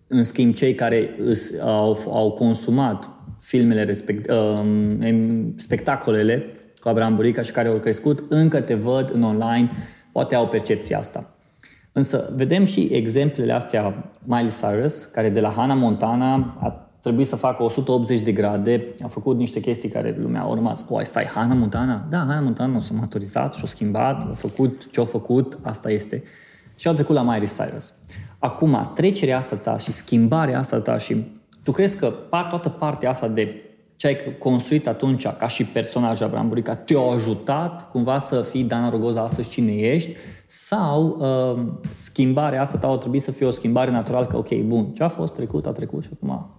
În schimb, cei care au consumat filmele spectacolele cu Abramburica și care au crescut, încă te văd în online, poate au percepția asta. Însă vedem și exemplele astea Miley Cyrus, care de la Hannah Montana a trebuit să facă 180 de grade, a făcut niște chestii care lumea a rămas. Oai, stai, Hannah Montana? Da, Hannah Montana s-a maturizat și-a schimbat, a făcut ce-a făcut, asta este. Și au trecut la Miley Cyrus. Acum, trecerea asta ta și schimbarea asta ta și tu crezi că toată partea asta de ce ai construit atunci ca și personaj Abramburica te-a ajutat cumva să fii Dana Rogoz astăzi cine ești? Sau schimbarea asta ta o trebuie să fie o schimbare naturală că ok, bun, ce a fost trecut, a trecut și acum...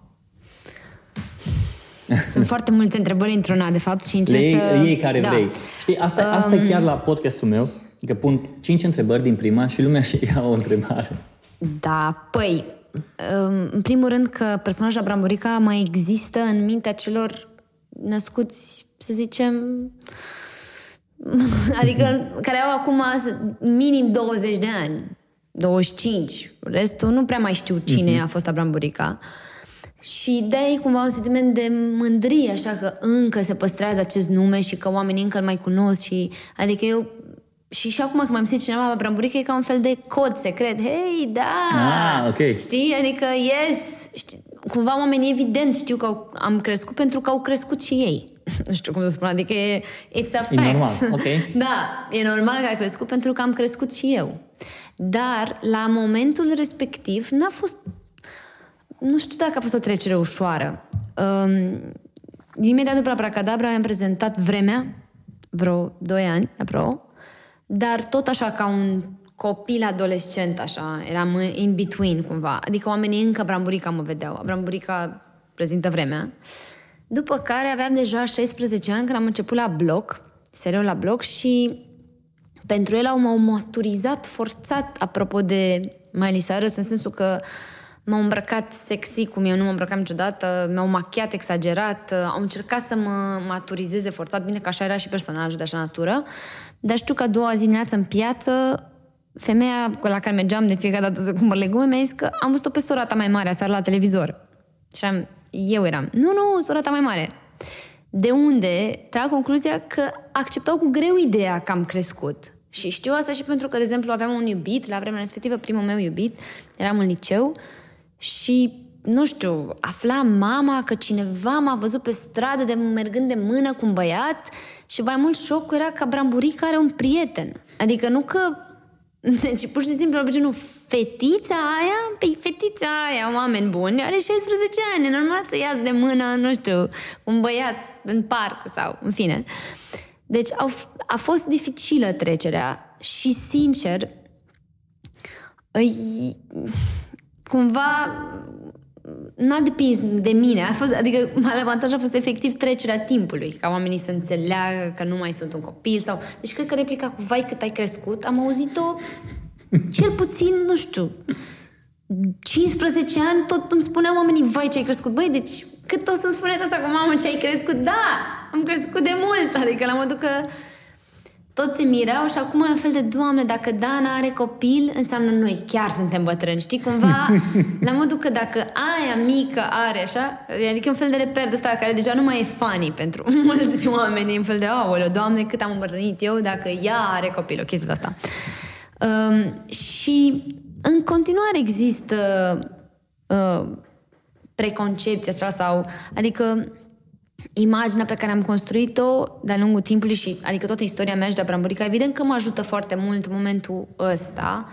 Sunt foarte multe întrebări într-una, de fapt, și încerc să... Ei care vrei. Știi, asta e chiar la podcastul meu, că pun 5 întrebări din prima și lumea și ia o întrebare. Da, păi... În primul rând că personajul Abramburica mai există în mintea celor născuți, să zicem, adică care au acum minim 20 de ani, 25, restul nu prea mai știu cine a fost Abramburica. Și de-aia cumva un sentiment de mândrie, așa că încă se păstrează acest nume și că oamenii încă îl mai cunosc și, adică eu și acum când m-am simțit cineva Abramburica e ca un fel de cod secret. Hei, da! Ah, ok. Știi? Adică, yes! Știi? Cumva oamenii evident știu că am crescut pentru că au crescut și ei. Nu știu cum să spun, adică it's a fact. E normal, ok. Da, e normal că a crescut pentru că am crescut și eu. Dar la momentul respectiv n-a fost... Nu știu dacă a fost o trecere ușoară. Imediat după Abracadabra am prezentat Vremea, vreo 2 ani, aproape, dar tot așa ca un copil adolescent, așa, eram in between cumva. Adică oamenii încă Abramburica mă vedeau. Abramburica prezintă Vremea. După care aveam deja 16 ani când am început la bloc, serios la bloc, și pentru el m-au maturizat forțat, apropo de Miley Cyrus, în sensul că m-au îmbrăcat sexy, cum eu nu mă îmbrăcam niciodată, m-au machiat exagerat, au încercat să mă maturizeze forțat, bine că așa era și personajul de așa natură, dar știu că a doua zi dimineață în piață, femeia la care mergeam de fiecare dată să cumpăr legume mi-a zis că am văzut-o pe sora ta mai mare aseară la televizor. Și eu eram, nu, sora ta mai mare. De unde trag concluzia că acceptau cu greu ideea că am crescut. Și știu asta și pentru că, de exemplu, aveam un iubit, la vremea respectivă, primul meu iubit, eram în liceu, și, nu știu, afla mama că cineva m-a văzut pe stradă mergând de mână cu un băiat și mai mult șocul era că Abramburica are un prieten. Adică nu că... Deci, pur și simplu, nu, fetița aia, oameni buni, are 16 ani, e normal să iasă de mână, nu știu, un băiat în parc sau, în fine. Deci, a fost dificilă trecerea și, sincer, cumva n-a depins de mine. A fost, adică, mare avantaj a fost efectiv trecerea timpului, ca oamenii să înțeleagă că nu mai sunt un copil sau... Deci cred că replica cu vai cât ai crescut, am auzit-o cel puțin, nu știu, 15 ani tot îmi spuneau oamenii, vai ce ai crescut, băi, deci cât o să-mi spuneți asta cu mamă ce ai crescut? Da, am crescut de mult, adică la modul că toți se mirau și acum e un fel de Doamne, dacă Dana are copil, înseamnă noi chiar suntem bătrâni, știi? Cumva, la modul că dacă aia mică are așa, adică e un fel de reper de ăsta care deja nu mai e funny pentru mulți oameni, un fel de, aoleo, Doamne, cât am îmbătrânit eu dacă ea are copil, o chestie de asta. Și în continuare există preconcepția așa sau, adică imaginea pe care am construit-o de-a lungul timpului și, adică toată istoria mea și de Abramburica, evident că mă ajută foarte mult în momentul ăsta,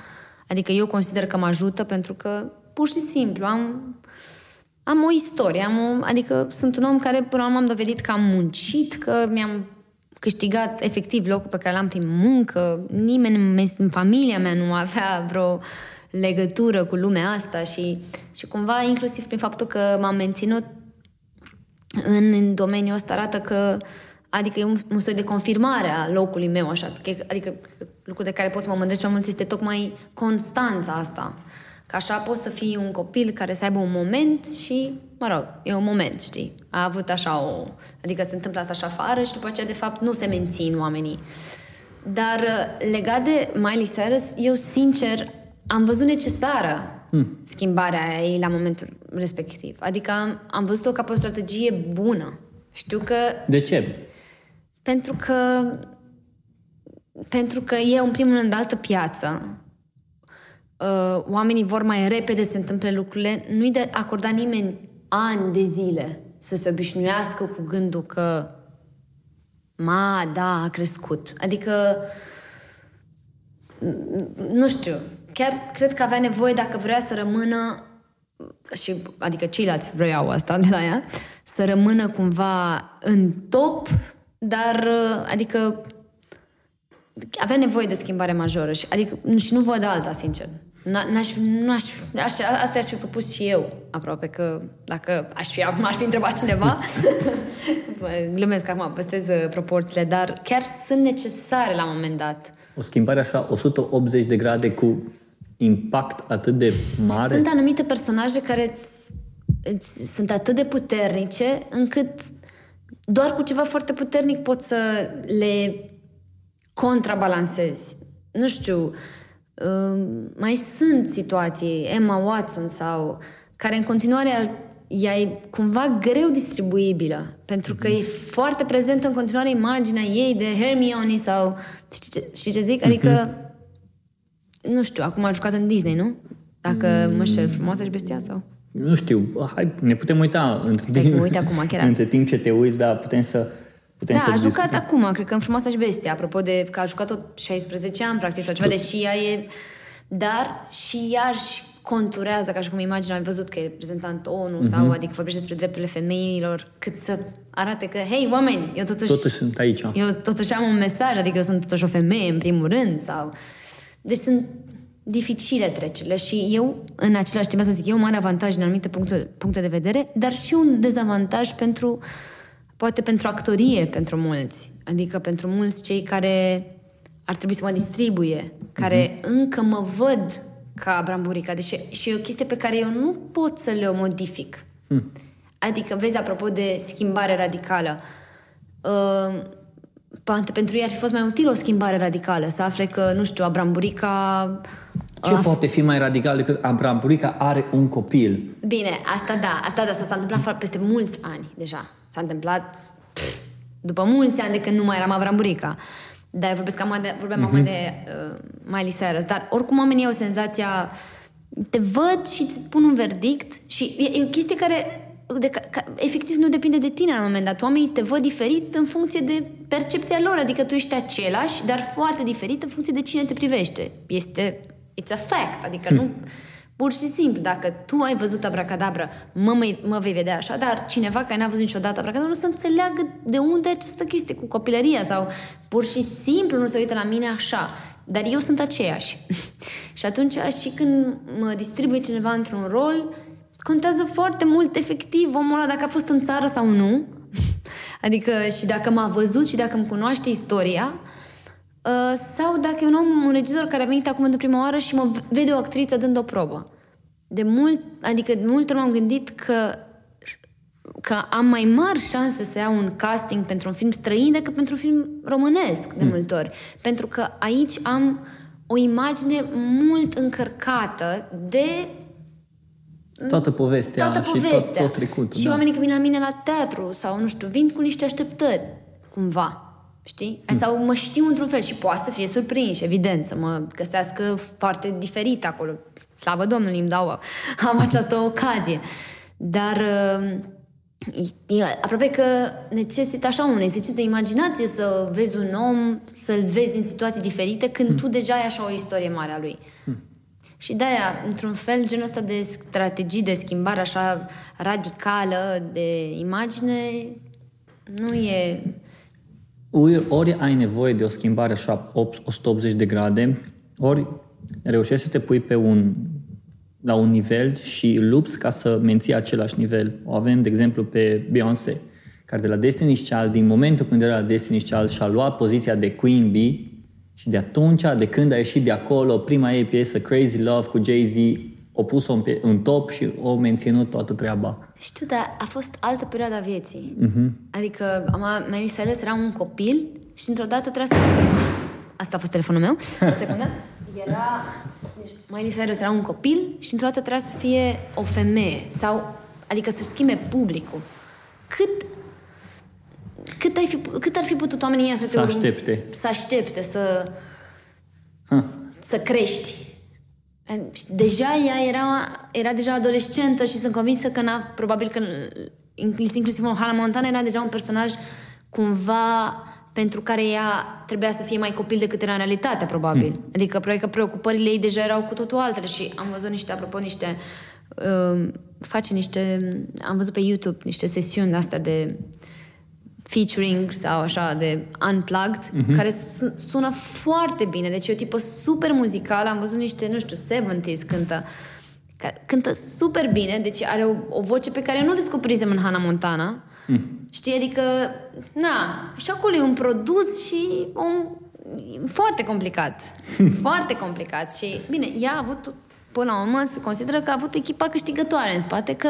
adică eu consider că mă ajută pentru că pur și simplu am o istorie, adică sunt un om care până la urmă am dovedit că am muncit, că mi-am câștigat efectiv locul pe care l-am prin muncă, nimeni în familia mea nu avea vreo legătură cu lumea asta și cumva inclusiv prin faptul că m-am menținut în domeniul ăsta arată că, adică e un soi de confirmare a locului meu, așa, adică lucrul de care pot să mă mândresc mai mult este tocmai constanța asta, că așa poți să fii un copil care să aibă un moment și, mă rog, e un moment, știi, a avut așa o, adică se întâmplă asta așa afară și după aceea de fapt nu se mențin oamenii. Dar legat de Miley Cyrus, eu sincer am văzut necesară schimbarea ei la momentul respectiv. Adică am văzut-o ca pe o strategie bună. Știu că... De ce? Pentru că e în primul rând altă piață. Oamenii vor mai repede să întâmple lucrurile. Nu-i de acorda nimeni ani de zile să se obișnuiască cu gândul că da, a crescut. Adică nu știu... Chiar cred că avea nevoie, dacă vrea să rămână, și, adică ceilalți vreau asta de la ea, să rămână cumva în top, dar, adică, avea nevoie de o schimbare majoră. Și, adică, și nu văd alta, sincer. Asta aș fi propus și eu, aproape, că dacă m-ar fi întrebat cineva, glumesc că acum păstrez proporțiile, dar chiar sunt necesare la un moment dat. O schimbare așa, 180 de grade cu impact atât de mare? Sunt anumite personaje care sunt atât de puternice încât doar cu ceva foarte puternic poți să le contrabalancezi. Nu știu, mai sunt situații, Emma Watson sau, care în continuare e cumva greu distribuibilă, pentru că e foarte prezentă în continuare imaginea ei de Hermione sau, știi ce zic? Adică, nu știu, acum a jucat în Disney, nu? Dacă mă șer, Frumoasa și Bestia sau... Nu știu, hai, ne putem uita între timp ce te uiți, dar putem să a jucat acum, cred că în Frumoasa și Bestia, apropo de că a jucat tot 16 ani, practic, sau ceva, deși ea e... Dar și ea își conturează, ca și cum imaginea, am văzut că e reprezentant ONU, sau, adică vorbește despre drepturile femeilor, cât să arate că, hei, oameni, eu totuși sunt aici. Eu totuși am un mesaj, adică eu sunt totuși o femeie, în primul rând, sau... Deci sunt... dificile trecerile și eu, în același timp, să zic, e un mare avantaj în anumite puncte de vedere, dar și un dezavantaj pentru actorie, pentru mulți. Adică pentru mulți cei care ar trebui să mă distribuie, care încă mă văd ca Abramburica, deși și e o chestie pe care eu nu pot să le modific. Adică, vezi, apropo de schimbare radicală, pentru ei ar fi fost mai util o schimbare radicală, să afle că, nu știu, Abramburica... Ce poate fi mai radical decât Abramburica are un copil? Bine, asta s-a întâmplat peste mulți ani deja. S-a întâmplat după mulți ani de când nu mai eram Abramburica. Dar vorbeam acum de Miley Cyrus. Dar oricum oamenii au senzația, te văd și îți pun un verdict și e o chestie care... efectiv nu depinde de tine la un moment dat. Oamenii te văd diferit în funcție de percepția lor, adică tu ești același, dar foarte diferit în funcție de cine te privește. It's a fact, adică nu... Pur și simplu, dacă tu ai văzut Abracadabra, mă vei vedea așa, dar cineva care n-a văzut niciodată Abracadabra nu se înțeleagă de unde această chestie cu copilăria sau pur și simplu nu se uită la mine așa. Dar eu sunt aceeași. Și atunci, și când mă distribuie cineva într-un rol... contează foarte mult, efectiv, omul ăla, dacă a fost în țară sau nu. Adică și dacă m-a văzut și dacă îmi cunoaște istoria. Sau dacă e un om, un regizor care a venit acum de prima oară și mă vede o actriță dând o probă. De multe ori m-am gândit că am mai mari șanse să iau un casting pentru un film străin decât pentru un film românesc, de multe ori. Pentru că aici am o imagine mult încărcată de... Toată povestea. Și tot trecutul. Și oamenii când vin la mine la teatru sau, nu știu, vin cu niște așteptări, cumva. Știi? Sau mă știu într-un fel și poate să fie surprinși, evident, să mă găsească foarte diferit acolo. Slavă Domnului, îmi dau, am această ocazie. Dar aproape că necesită așa un exercițiu de imaginație să vezi un om, să-l vezi în situații diferite când tu deja ai așa o istorie mare a lui. Și de-aia, într-un fel, genul ăsta de strategii de schimbare așa radicală de imagine nu e... Ori ai nevoie de o schimbare așa 180 de grade, ori reușești să te pui la un nivel și lupți ca să menții același nivel. O avem, de exemplu, pe Beyoncé, care de la Destiny's Child, din momentul când era la Destiny's Child și-a luat poziția de Queen Bee, și de atunci, de când a ieșit de acolo, prima ei piesă, Crazy Love, cu Jay-Z, o pus-o în top și o menținut toată treaba. Știu, dar a fost altă perioadă a vieții. Adică, mai ales, eram un copil și într-o dată trebuia să... Asta a fost telefonul meu. O secundă. Miley Cyrus era un copil și într-o dată trebuia să fie o femeie. Sau, adică să-și schimbe publicul. Cât ar fi putut oamenii ăia să te aștepte. Să aștepte, să crești. Deja ea era deja adolescentă și sunt convinsă că probabil că inclusiv Hannah Montana era deja un personaj cumva pentru care ea trebuia să fie mai copil decât era în realitate, probabil. Adică probabil că preocupările ei deja erau cu totul altele și am văzut am văzut pe YouTube niște sesiuni astea de featuring sau așa de unplugged, care sună foarte bine. Deci e o tipă super muzicală. Am văzut niște, nu știu, 70s cântă super bine. Deci are o voce pe care nu o descoperisem în Hannah Montana. Știi? Adică, și acolo e un produs și foarte complicat. Foarte complicat. Și, bine, ea a avut, până la urmă, se consideră că a avut echipa câștigătoare în spate, că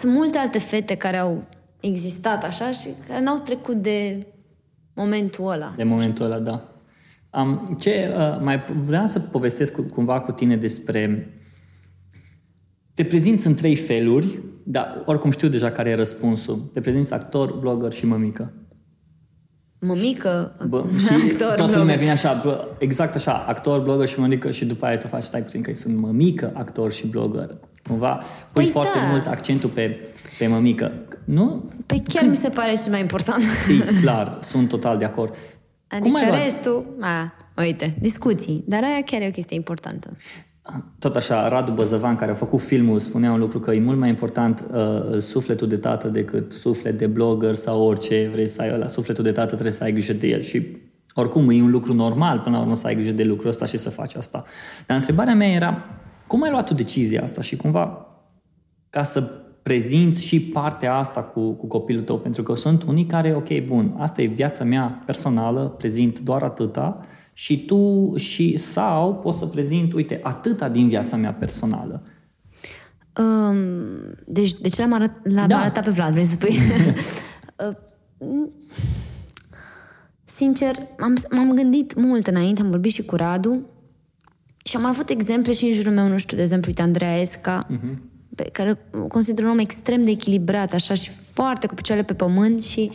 sunt multe alte fete care au existat așa și care n-au trecut de momentul ăla. De momentul ăla, da. Mai vreau să povestesc cumva cu tine despre... Te prezinți în trei feluri, dar oricum știu deja care e răspunsul. Te prezinți actor, blogger și mămică. Mămică? Și actor, toată lumea vine așa, exact așa, actor, blogger și mămică și după aia tu faci, stai puțin că sunt mămică, actor și blogger. Cumva pui foarte mult accentul pe mămică, nu? Păi chiar mi se pare cel mai important. E clar, sunt total de acord. Adică restul, uite, discuții, dar aia chiar e o chestie importantă. Tot așa, Radu Băzăvan, care a făcut filmul, spunea un lucru că e mult mai important sufletul de tată decât suflet de blogger sau orice vrei să ai ăla. Sufletul de tată trebuie să ai grijă de el și oricum e un lucru normal până la urmă să ai grijă de lucrul ăsta și să faci asta. Dar întrebarea mea era, cum ai luat tu decizia asta și cumva ca să prezinți și partea asta cu copilul tău? Pentru că sunt unii care, ok, bun, asta e viața mea personală, prezint doar atâta, și tu și sau poți să prezint, uite, atâta din viața mea personală. Deci l-am arătat pe Vlad, vrei să spui? Sincer, m-am gândit mult înainte, am vorbit și cu Radu și am avut exemple și în jurul meu, nu știu, de exemplu, uite, Andrei Esca, pe care consider un om extrem de echilibrat, așa, și foarte cu picioarele pe pământ și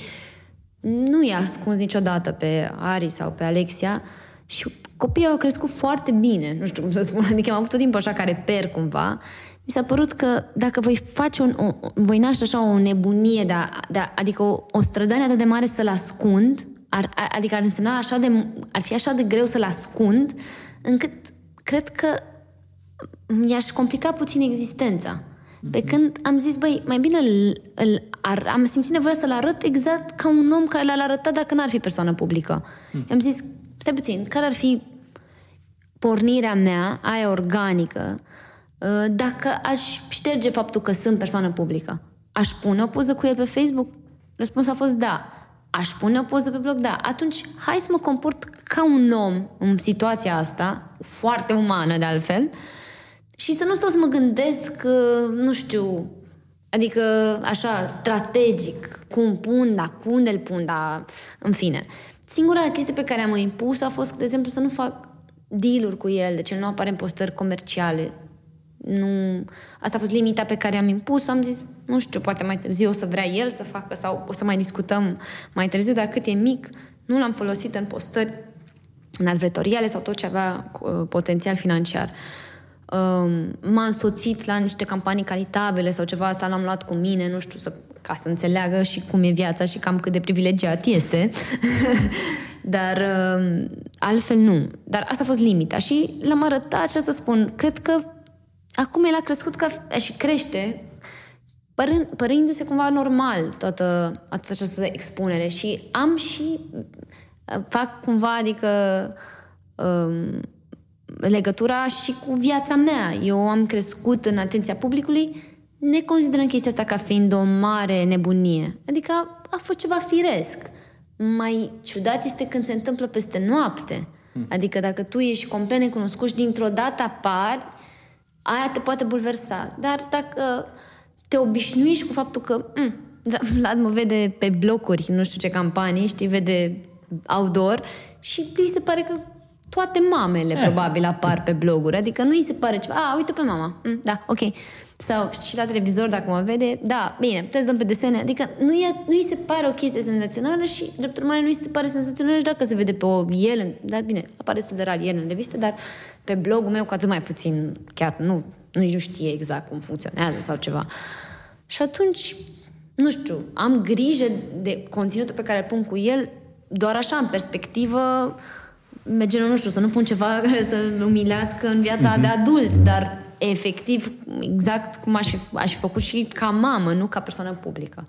nu i-a ascuns niciodată pe Ari sau pe Alexia și copiii au crescut foarte bine, nu știu cum să spun, adică am avut tot timpul așa care per cumva. Mi s-a părut că dacă voi face voi naște așa o nebunie, adică o strădanie atât de mare să-l ascund, adică ar însemna ar fi așa de greu să-l ascund, încât cred că mi-aș complica puțin existența. Pe când am zis, băi, mai bine am simțit nevoia să-l arăt exact ca un om care l-a arătat dacă n-ar fi persoană publică. I-am zis, stai puțin, care ar fi pornirea mea, aia organică, dacă aș șterge faptul că sunt persoană publică? Aș pune o poză cu el pe Facebook? Răspunsul a fost da. Aș pune o poză pe blog? Da. Atunci, hai să mă comport ca un om în situația asta, foarte umană de altfel, și să nu stau să mă gândesc, nu știu, adică așa, strategic, cum pun, cum unde îl pun, în fine. Singura chestie pe care am impus a fost, de exemplu, să nu fac deal-uri cu el, deci el nu apare în postări comerciale. Nu... Asta a fost limita pe care am impus-o, am zis, nu știu, poate mai târziu o să vrea el să facă sau o să mai discutăm mai târziu, dar cât e mic, nu l-am folosit în postări, în advertoriale sau tot ce avea potențial financiar. M-a însoțit la niște campanii caritabile sau ceva, asta l-am luat cu mine, nu știu, ca să înțeleagă și cum e viața și cam cât de privilegiat este. Dar altfel nu. Dar asta a fost limita și l-am arătat și să spun, cred că acum el a crescut și crește părându-se cumva normal toată această expunere și fac cumva, adică legătura și cu viața mea. Eu am crescut în atenția publicului, ne considerăm chestia asta ca fiind o mare nebunie. Adică a fost ceva firesc. Mai ciudat este când se întâmplă peste noapte. Adică dacă tu ești complet necunoscut și dintr-o dată apari, aia te poate bulversa. Dar dacă te obișnuiești cu faptul că Vlad mă vede pe blocuri, nu știu ce campanii, știi, vede outdoor și îi se pare că toate mamele, probabil, apar pe bloguri. Adică nu îi se pare ceva. Uite pe mama. Da, ok. Sau și la televizor, dacă mă vede. Da, bine, puteți să dăm pe desene. Adică nu îi se pare o chestie senzațională și, drept urmare, nu îi se pare senzațională și dacă se vede pe el. Dar bine, apare destul de rar el în reviste, dar pe blogul meu, cu atât mai puțin, chiar nici nu știe exact cum funcționează sau ceva. Și atunci, nu știu, am grijă de conținutul pe care îl pun cu el, doar așa, în perspectivă... Merge, nu știu, să nu pun ceva care să-l umilească în viața de adult, dar efectiv, exact cum aș fi făcut și ca mamă, nu ca persoană publică.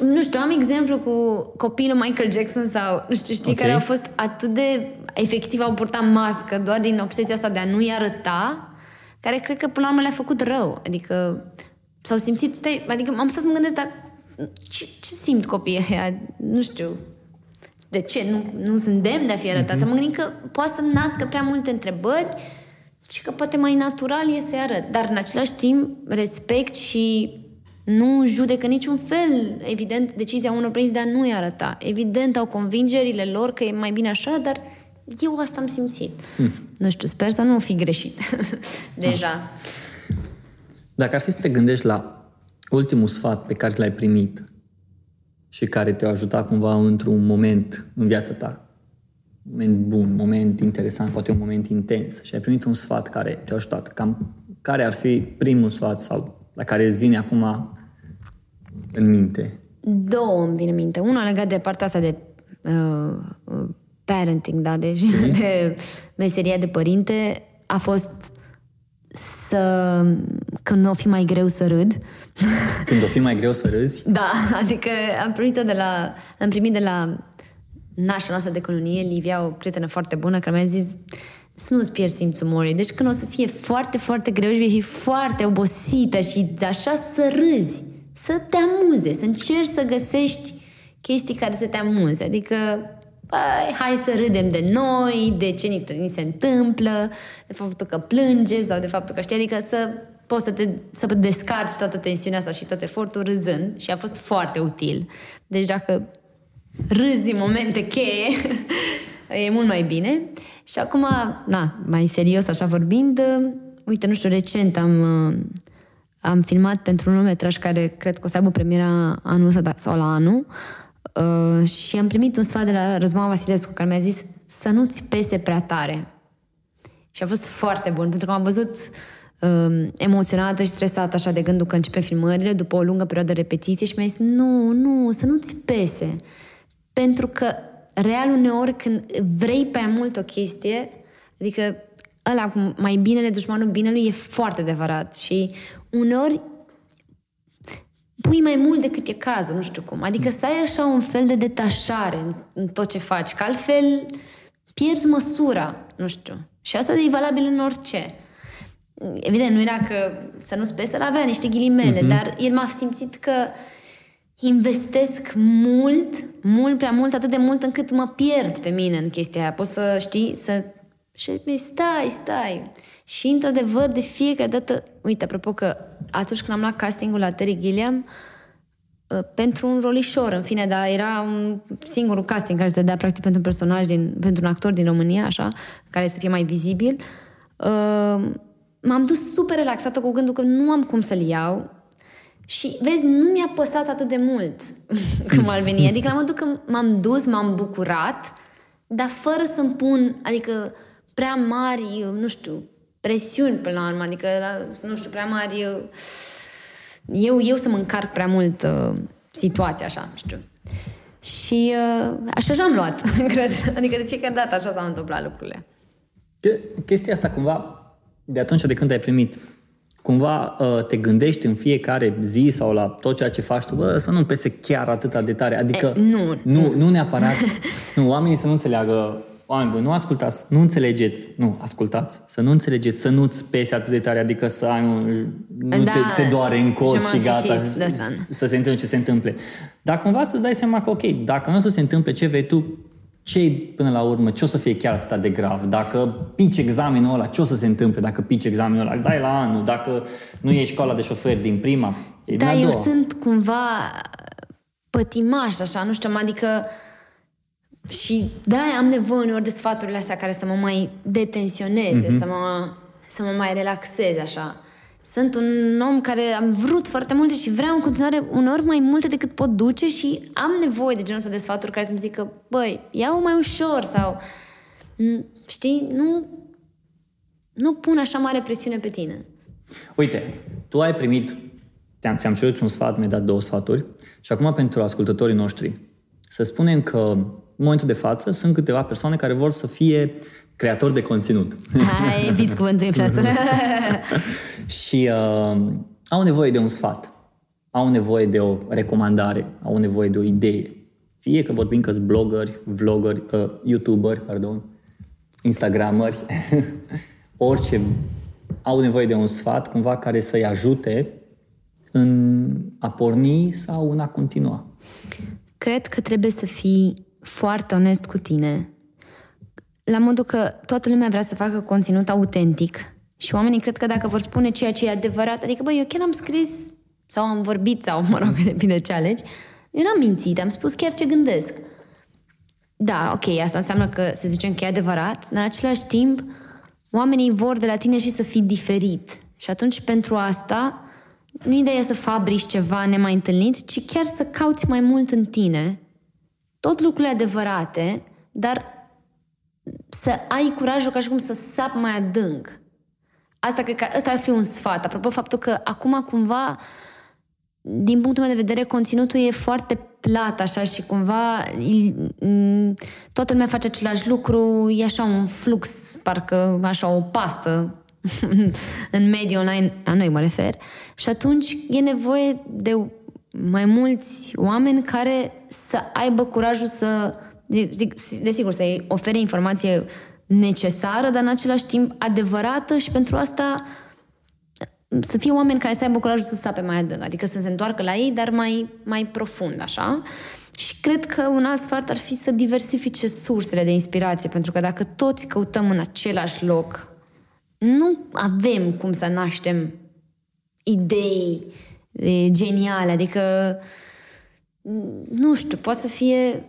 Nu știu, am exemplu cu copilul Michael Jackson sau, nu știu, care au fost atât de efectiv, au purtat mască doar din obsesia asta de a nu-i arăta, care cred că până la urmă le-a făcut rău. Adică s-au simțit, adică am stat să mă gândesc, dar ce simt copiii aia? Nu știu... De ce? Nu sunt demn de a fi arătat. Mă gândim că poate să-mi nască prea multe întrebări și că poate mai natural e să-i arăt. Dar în același timp respect și Nu judecă niciun fel, evident, decizia unor părinți de a nu-i arăta. Evident, au convingerile lor că e mai bine așa, dar eu asta am simțit. Nu știu, sper să nu fi greșit. Deja. Dacă ar fi să te gândești la ultimul sfat pe care l-ai primit și care te-a ajutat cumva într-un moment în viața ta, un moment bun, un moment interesant, poate un moment intens, și ai primit un sfat care te-a ajutat, cam care ar fi primul sfat sau la care îți vine acum în minte? Două îmi vin în minte. Una legat de partea asta de parenting, da, de meseria de părinte, a fost când o fi mai greu să râd. Când o fi mai greu să râzi? Da, adică am primit de la nașa noastră de colonie, Livia, o prietenă foarte bună, care mi-a zis să nu-ți pierzi simțul umorii. Deci când o să fie foarte, foarte greu și vei fi foarte obosită și așa, să râzi, să te amuze, să încerci să găsești chestii care să te amuze. Adică, băi, hai să râdem de noi, de ce ni se întâmplă, de faptul că plânge sau de faptul că știi, adică să poți să descarci toată tensiunea asta și tot efortul râzând, și a fost foarte util. Deci dacă râzi în momente cheie, e mult mai bine. Și acum, mai serios așa vorbind, uite, nu știu, recent am filmat pentru un lungmetraj care cred că o să aibă premiera anul ăsta sau la anul, și am primit un sfat de la Răzvan Vasilescu care mi-a zis să nu-ți pese prea tare. Și a fost foarte bun, pentru că m-am văzut emoționată și stresată așa de gândul că începe filmările după o lungă perioadă de repetiție și mi-a zis nu, să nu-ți pese. Pentru că real uneori când vrei prea mult o chestie, adică ăla cu mai binele, dușmanul binelui, e foarte adevărat și uneori pui mai mult decât e cazul, nu știu cum. Adică să ai așa un fel de detașare în tot ce faci, că altfel pierzi măsura, nu știu. Și asta e valabil în orice. Evident, nu era că să nu spese, avea niște ghilimele, dar el m-a simțit că investesc mult, prea mult, atât de mult încât mă pierd pe mine în chestia aia. Poți să știi, și stai. Și într-adevăr, de fiecare dată, uite, apropo că atunci când am luat castingul la Terry Gilliam pentru un rolișor, în fine, dar era singurul casting care se dădea practic pentru un personaj, pentru un actor din România, așa, care să fie mai vizibil, m-am dus super relaxată cu gândul că nu am cum să-l iau. Și, vezi, nu mi-a păsat atât de mult cum ar veni. Adică la modul că m-am dus, m-am bucurat, dar fără să-mi pun, adică, prea mari, nu știu, presiuni până la urmă, adică, nu știu, prea mari... Eu să mă încarc prea mult situația, așa, nu știu. Și așa am luat, cred. Adică de fiecare dată așa s-au întâmplat lucrurile. Chestia asta, cumva, de atunci de când ai primit... Cumva te gândești în fiecare zi sau la tot ceea ce faci tu, bă, să nu-mi pese chiar atâta de tare. Adică nu neapărat. Nu, oamenii să nu înțeleagă, oameni buni, nu ascultați, nu înțelegeți. Nu, ascultați. Să nu înțelegeți, să nu-ți pese atât de tare, adică să ai te doare în cod și gata, să se întâmple ce se întâmple. Dar cumva să-ți dai seama că, ok, dacă nu o să se întâmple ce vrei tu, ce până la urmă, ce o să fie chiar atât de grav? Dacă pici examenul ăla, ce o să se întâmple dacă pici examenul ăla? Dai la anul, dacă nu ieși școala de șofer din prima, e din a doua. Eu sunt cumva pătimaș, așa, nu știu, adică și de-aia am nevoie uneori de sfaturile astea care să mă mai detensioneze, să mă mai relaxeze, așa. Sunt un om care am vrut foarte multe și vreau în continuare uneori mai multe decât pot duce și am nevoie de genul ăsta de sfaturi care să-mi zică, băi, ia-o mai ușor sau, știi, nu pun așa mare presiune pe tine. Uite, tu ai primit, ți-am cerut un sfat, mi-ai dat două sfaturi și acum pentru ascultătorii noștri, să spunem că în momentul de față sunt câteva persoane care vor să fie creatori de conținut. Hai, eviți cuvântul inflator. Și au nevoie de un sfat, au nevoie de o recomandare, au nevoie de o idee. Fie că vorbim că-s bloggeri, vloggeri, youtuberi, instagrameri, orice, au nevoie de un sfat cumva care să-i ajute în a porni sau în a continua. Cred că trebuie să fii foarte onest cu tine. La modul că toată lumea vrea să facă conținut autentic. Și oamenii cred că dacă vor spune ceea ce e adevărat, adică, băi, eu chiar am scris Sau am vorbit, sau, mă rog, depinde ce alegi. Eu n-am mințit, am spus chiar ce gândesc. Da, ok, asta înseamnă că, să zicem, că e adevărat, dar în același timp oamenii vor de la tine și să fii diferit. Și atunci, pentru asta, nu ideea e să fabrici ceva nemai întâlnit, ci chiar să cauți mai mult în tine tot lucrurile adevărate, dar să ai curajul ca și cum să sapi mai adânc. Asta, cred că ăsta ar fi un sfat. Apropo, faptul că acum cumva, din punctul meu de vedere, conținutul e foarte plat, așa, și cumva toată lumea face același lucru, e așa un flux, parcă așa o pastă în mediul online, a noi mă refer, și atunci e nevoie de mai mulți oameni care să aibă curajul să, desigur, să-i ofere informație necesară, dar în același timp adevărată, și pentru asta să fie oameni care să aibă curajul să sape mai adânc, adică să se întoarcă la ei, dar mai profund, așa. Și cred că un alt sfat ar fi să diversifice sursele de inspirație, pentru că dacă toți căutăm în același loc, nu avem cum să naștem idei geniale, adică nu știu, poate să fie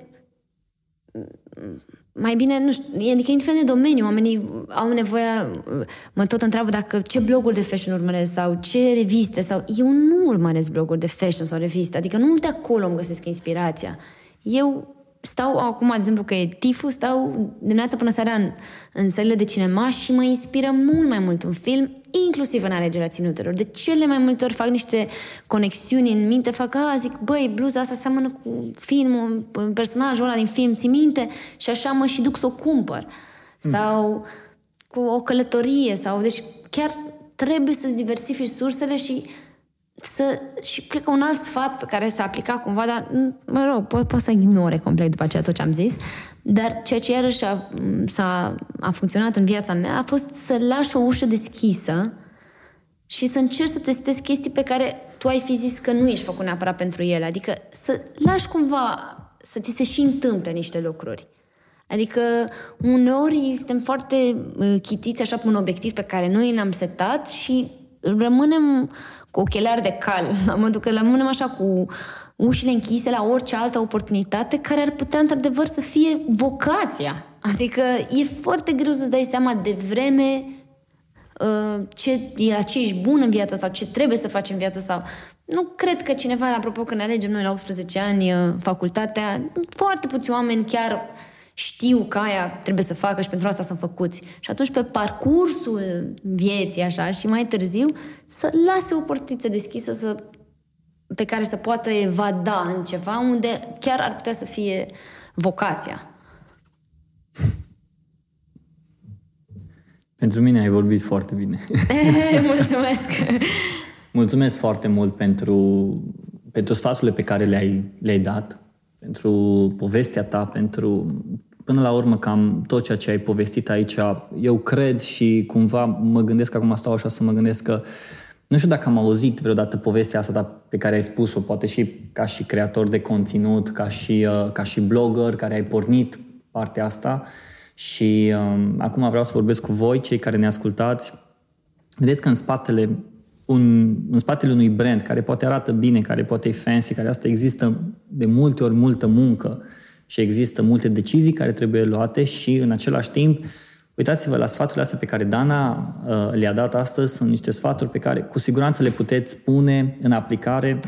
mai bine, nu știu, adică indiferent de domeniu, oamenii au nevoie, mă tot întreabă dacă ce bloguri de fashion urmăresc sau ce reviste, sau eu nu urmăresc bloguri de fashion sau reviste, adică nu de acolo îmi găsesc inspirația. Eu stau acum, de exemplu, că e tiful, stau dimineața până seara în sălile de cinema și mă inspiră mult mai mult un film, inclusiv în alegerea ținutelor. De cele mai multe ori fac niște conexiuni în minte, fac, zic, băi, bluza asta seamănă cu filmul, personajul ăla din film, ții minte? Și așa mă și duc să o cumpăr. Sau cu o călătorie, sau, deci chiar trebuie să-ți diversifici sursele și cred că un alt sfat pe care s-a aplicat cumva, dar, mă rog, pot să ignore complet după aceea tot ce am zis, dar ceea ce iarăși a funcționat în viața mea a fost să lași o ușă deschisă și să încerci să testezi chestii pe care tu ai fi zis că nu ești făcut neapărat pentru ele. Adică să lași cumva să ți se și întâmple niște lucruri. Adică uneori suntem foarte chitiți așa pe un obiectiv pe care noi l-am setat și rămânem cu ochelari de cal, la modul că rămânem așa cu ușile închise la orice altă oportunitate care ar putea, într-adevăr, să fie vocația. Adică e foarte greu să-ți dai seama de vreme la ce ești bun în viața sau ce trebuie să faci în viața sau... Nu cred că cineva, apropo, când alegem noi la 18 ani facultatea, foarte puțini oameni chiar știu că aia trebuie să facă și pentru asta sunt făcuți. Și atunci, pe parcursul vieții, așa, și mai târziu, să lase o portiță deschisă pe care să poată evada în ceva unde chiar ar putea să fie vocația. Pentru mine ai vorbit foarte bine. Mulțumesc! Mulțumesc foarte mult pentru sfaturile pe care le-ai dat, pentru povestea ta, pentru... Până la urmă, cam tot ceea ce ai povestit aici, eu cred și cumva mă gândesc, acum stau așa să mă gândesc că nu știu dacă am auzit vreodată povestea asta pe care ai spus-o, poate și ca și creator de conținut, ca și blogger care ai pornit partea asta și acum vreau să vorbesc cu voi, cei care ne ascultați. Vedeți că în spatele unui brand care poate arată bine, care poate e fancy, care asta există de multe ori multă muncă și există multe decizii care trebuie luate și în același timp uitați-vă la sfaturile astea pe care Dana le-a dat astăzi. Sunt niște sfaturi pe care cu siguranță le puteți pune în aplicare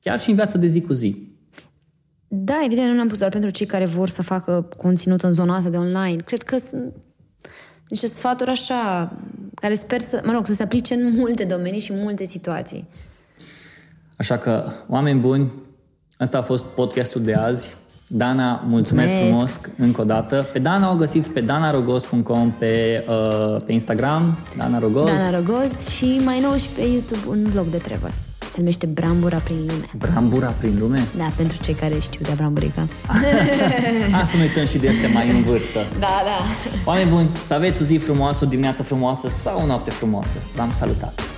chiar și în viața de zi cu zi. Da, evident, nu ne-am pus doar pentru cei care vor să facă conținut în zona asta de online. Cred că sunt niște sfaturi așa care sper să se aplice în multe domenii și în multe situații. Așa că, oameni buni, ăsta a fost podcastul de azi. Dana, mulțumesc frumos încă o dată. Pe Dana o găsiți pe danarogoz.com, pe Instagram, Dana Rogoz și mai nou și pe YouTube un vlog de travel. Se numește Brambura prin lume. Brambura prin lume? Da, pentru cei care știu de Abramburica. Să nu uităm și de ăștia mai în vârstă. Da, da. Oameni buni, să aveți o zi frumoasă, o dimineață frumoasă sau o noapte frumoasă. V-am salutat!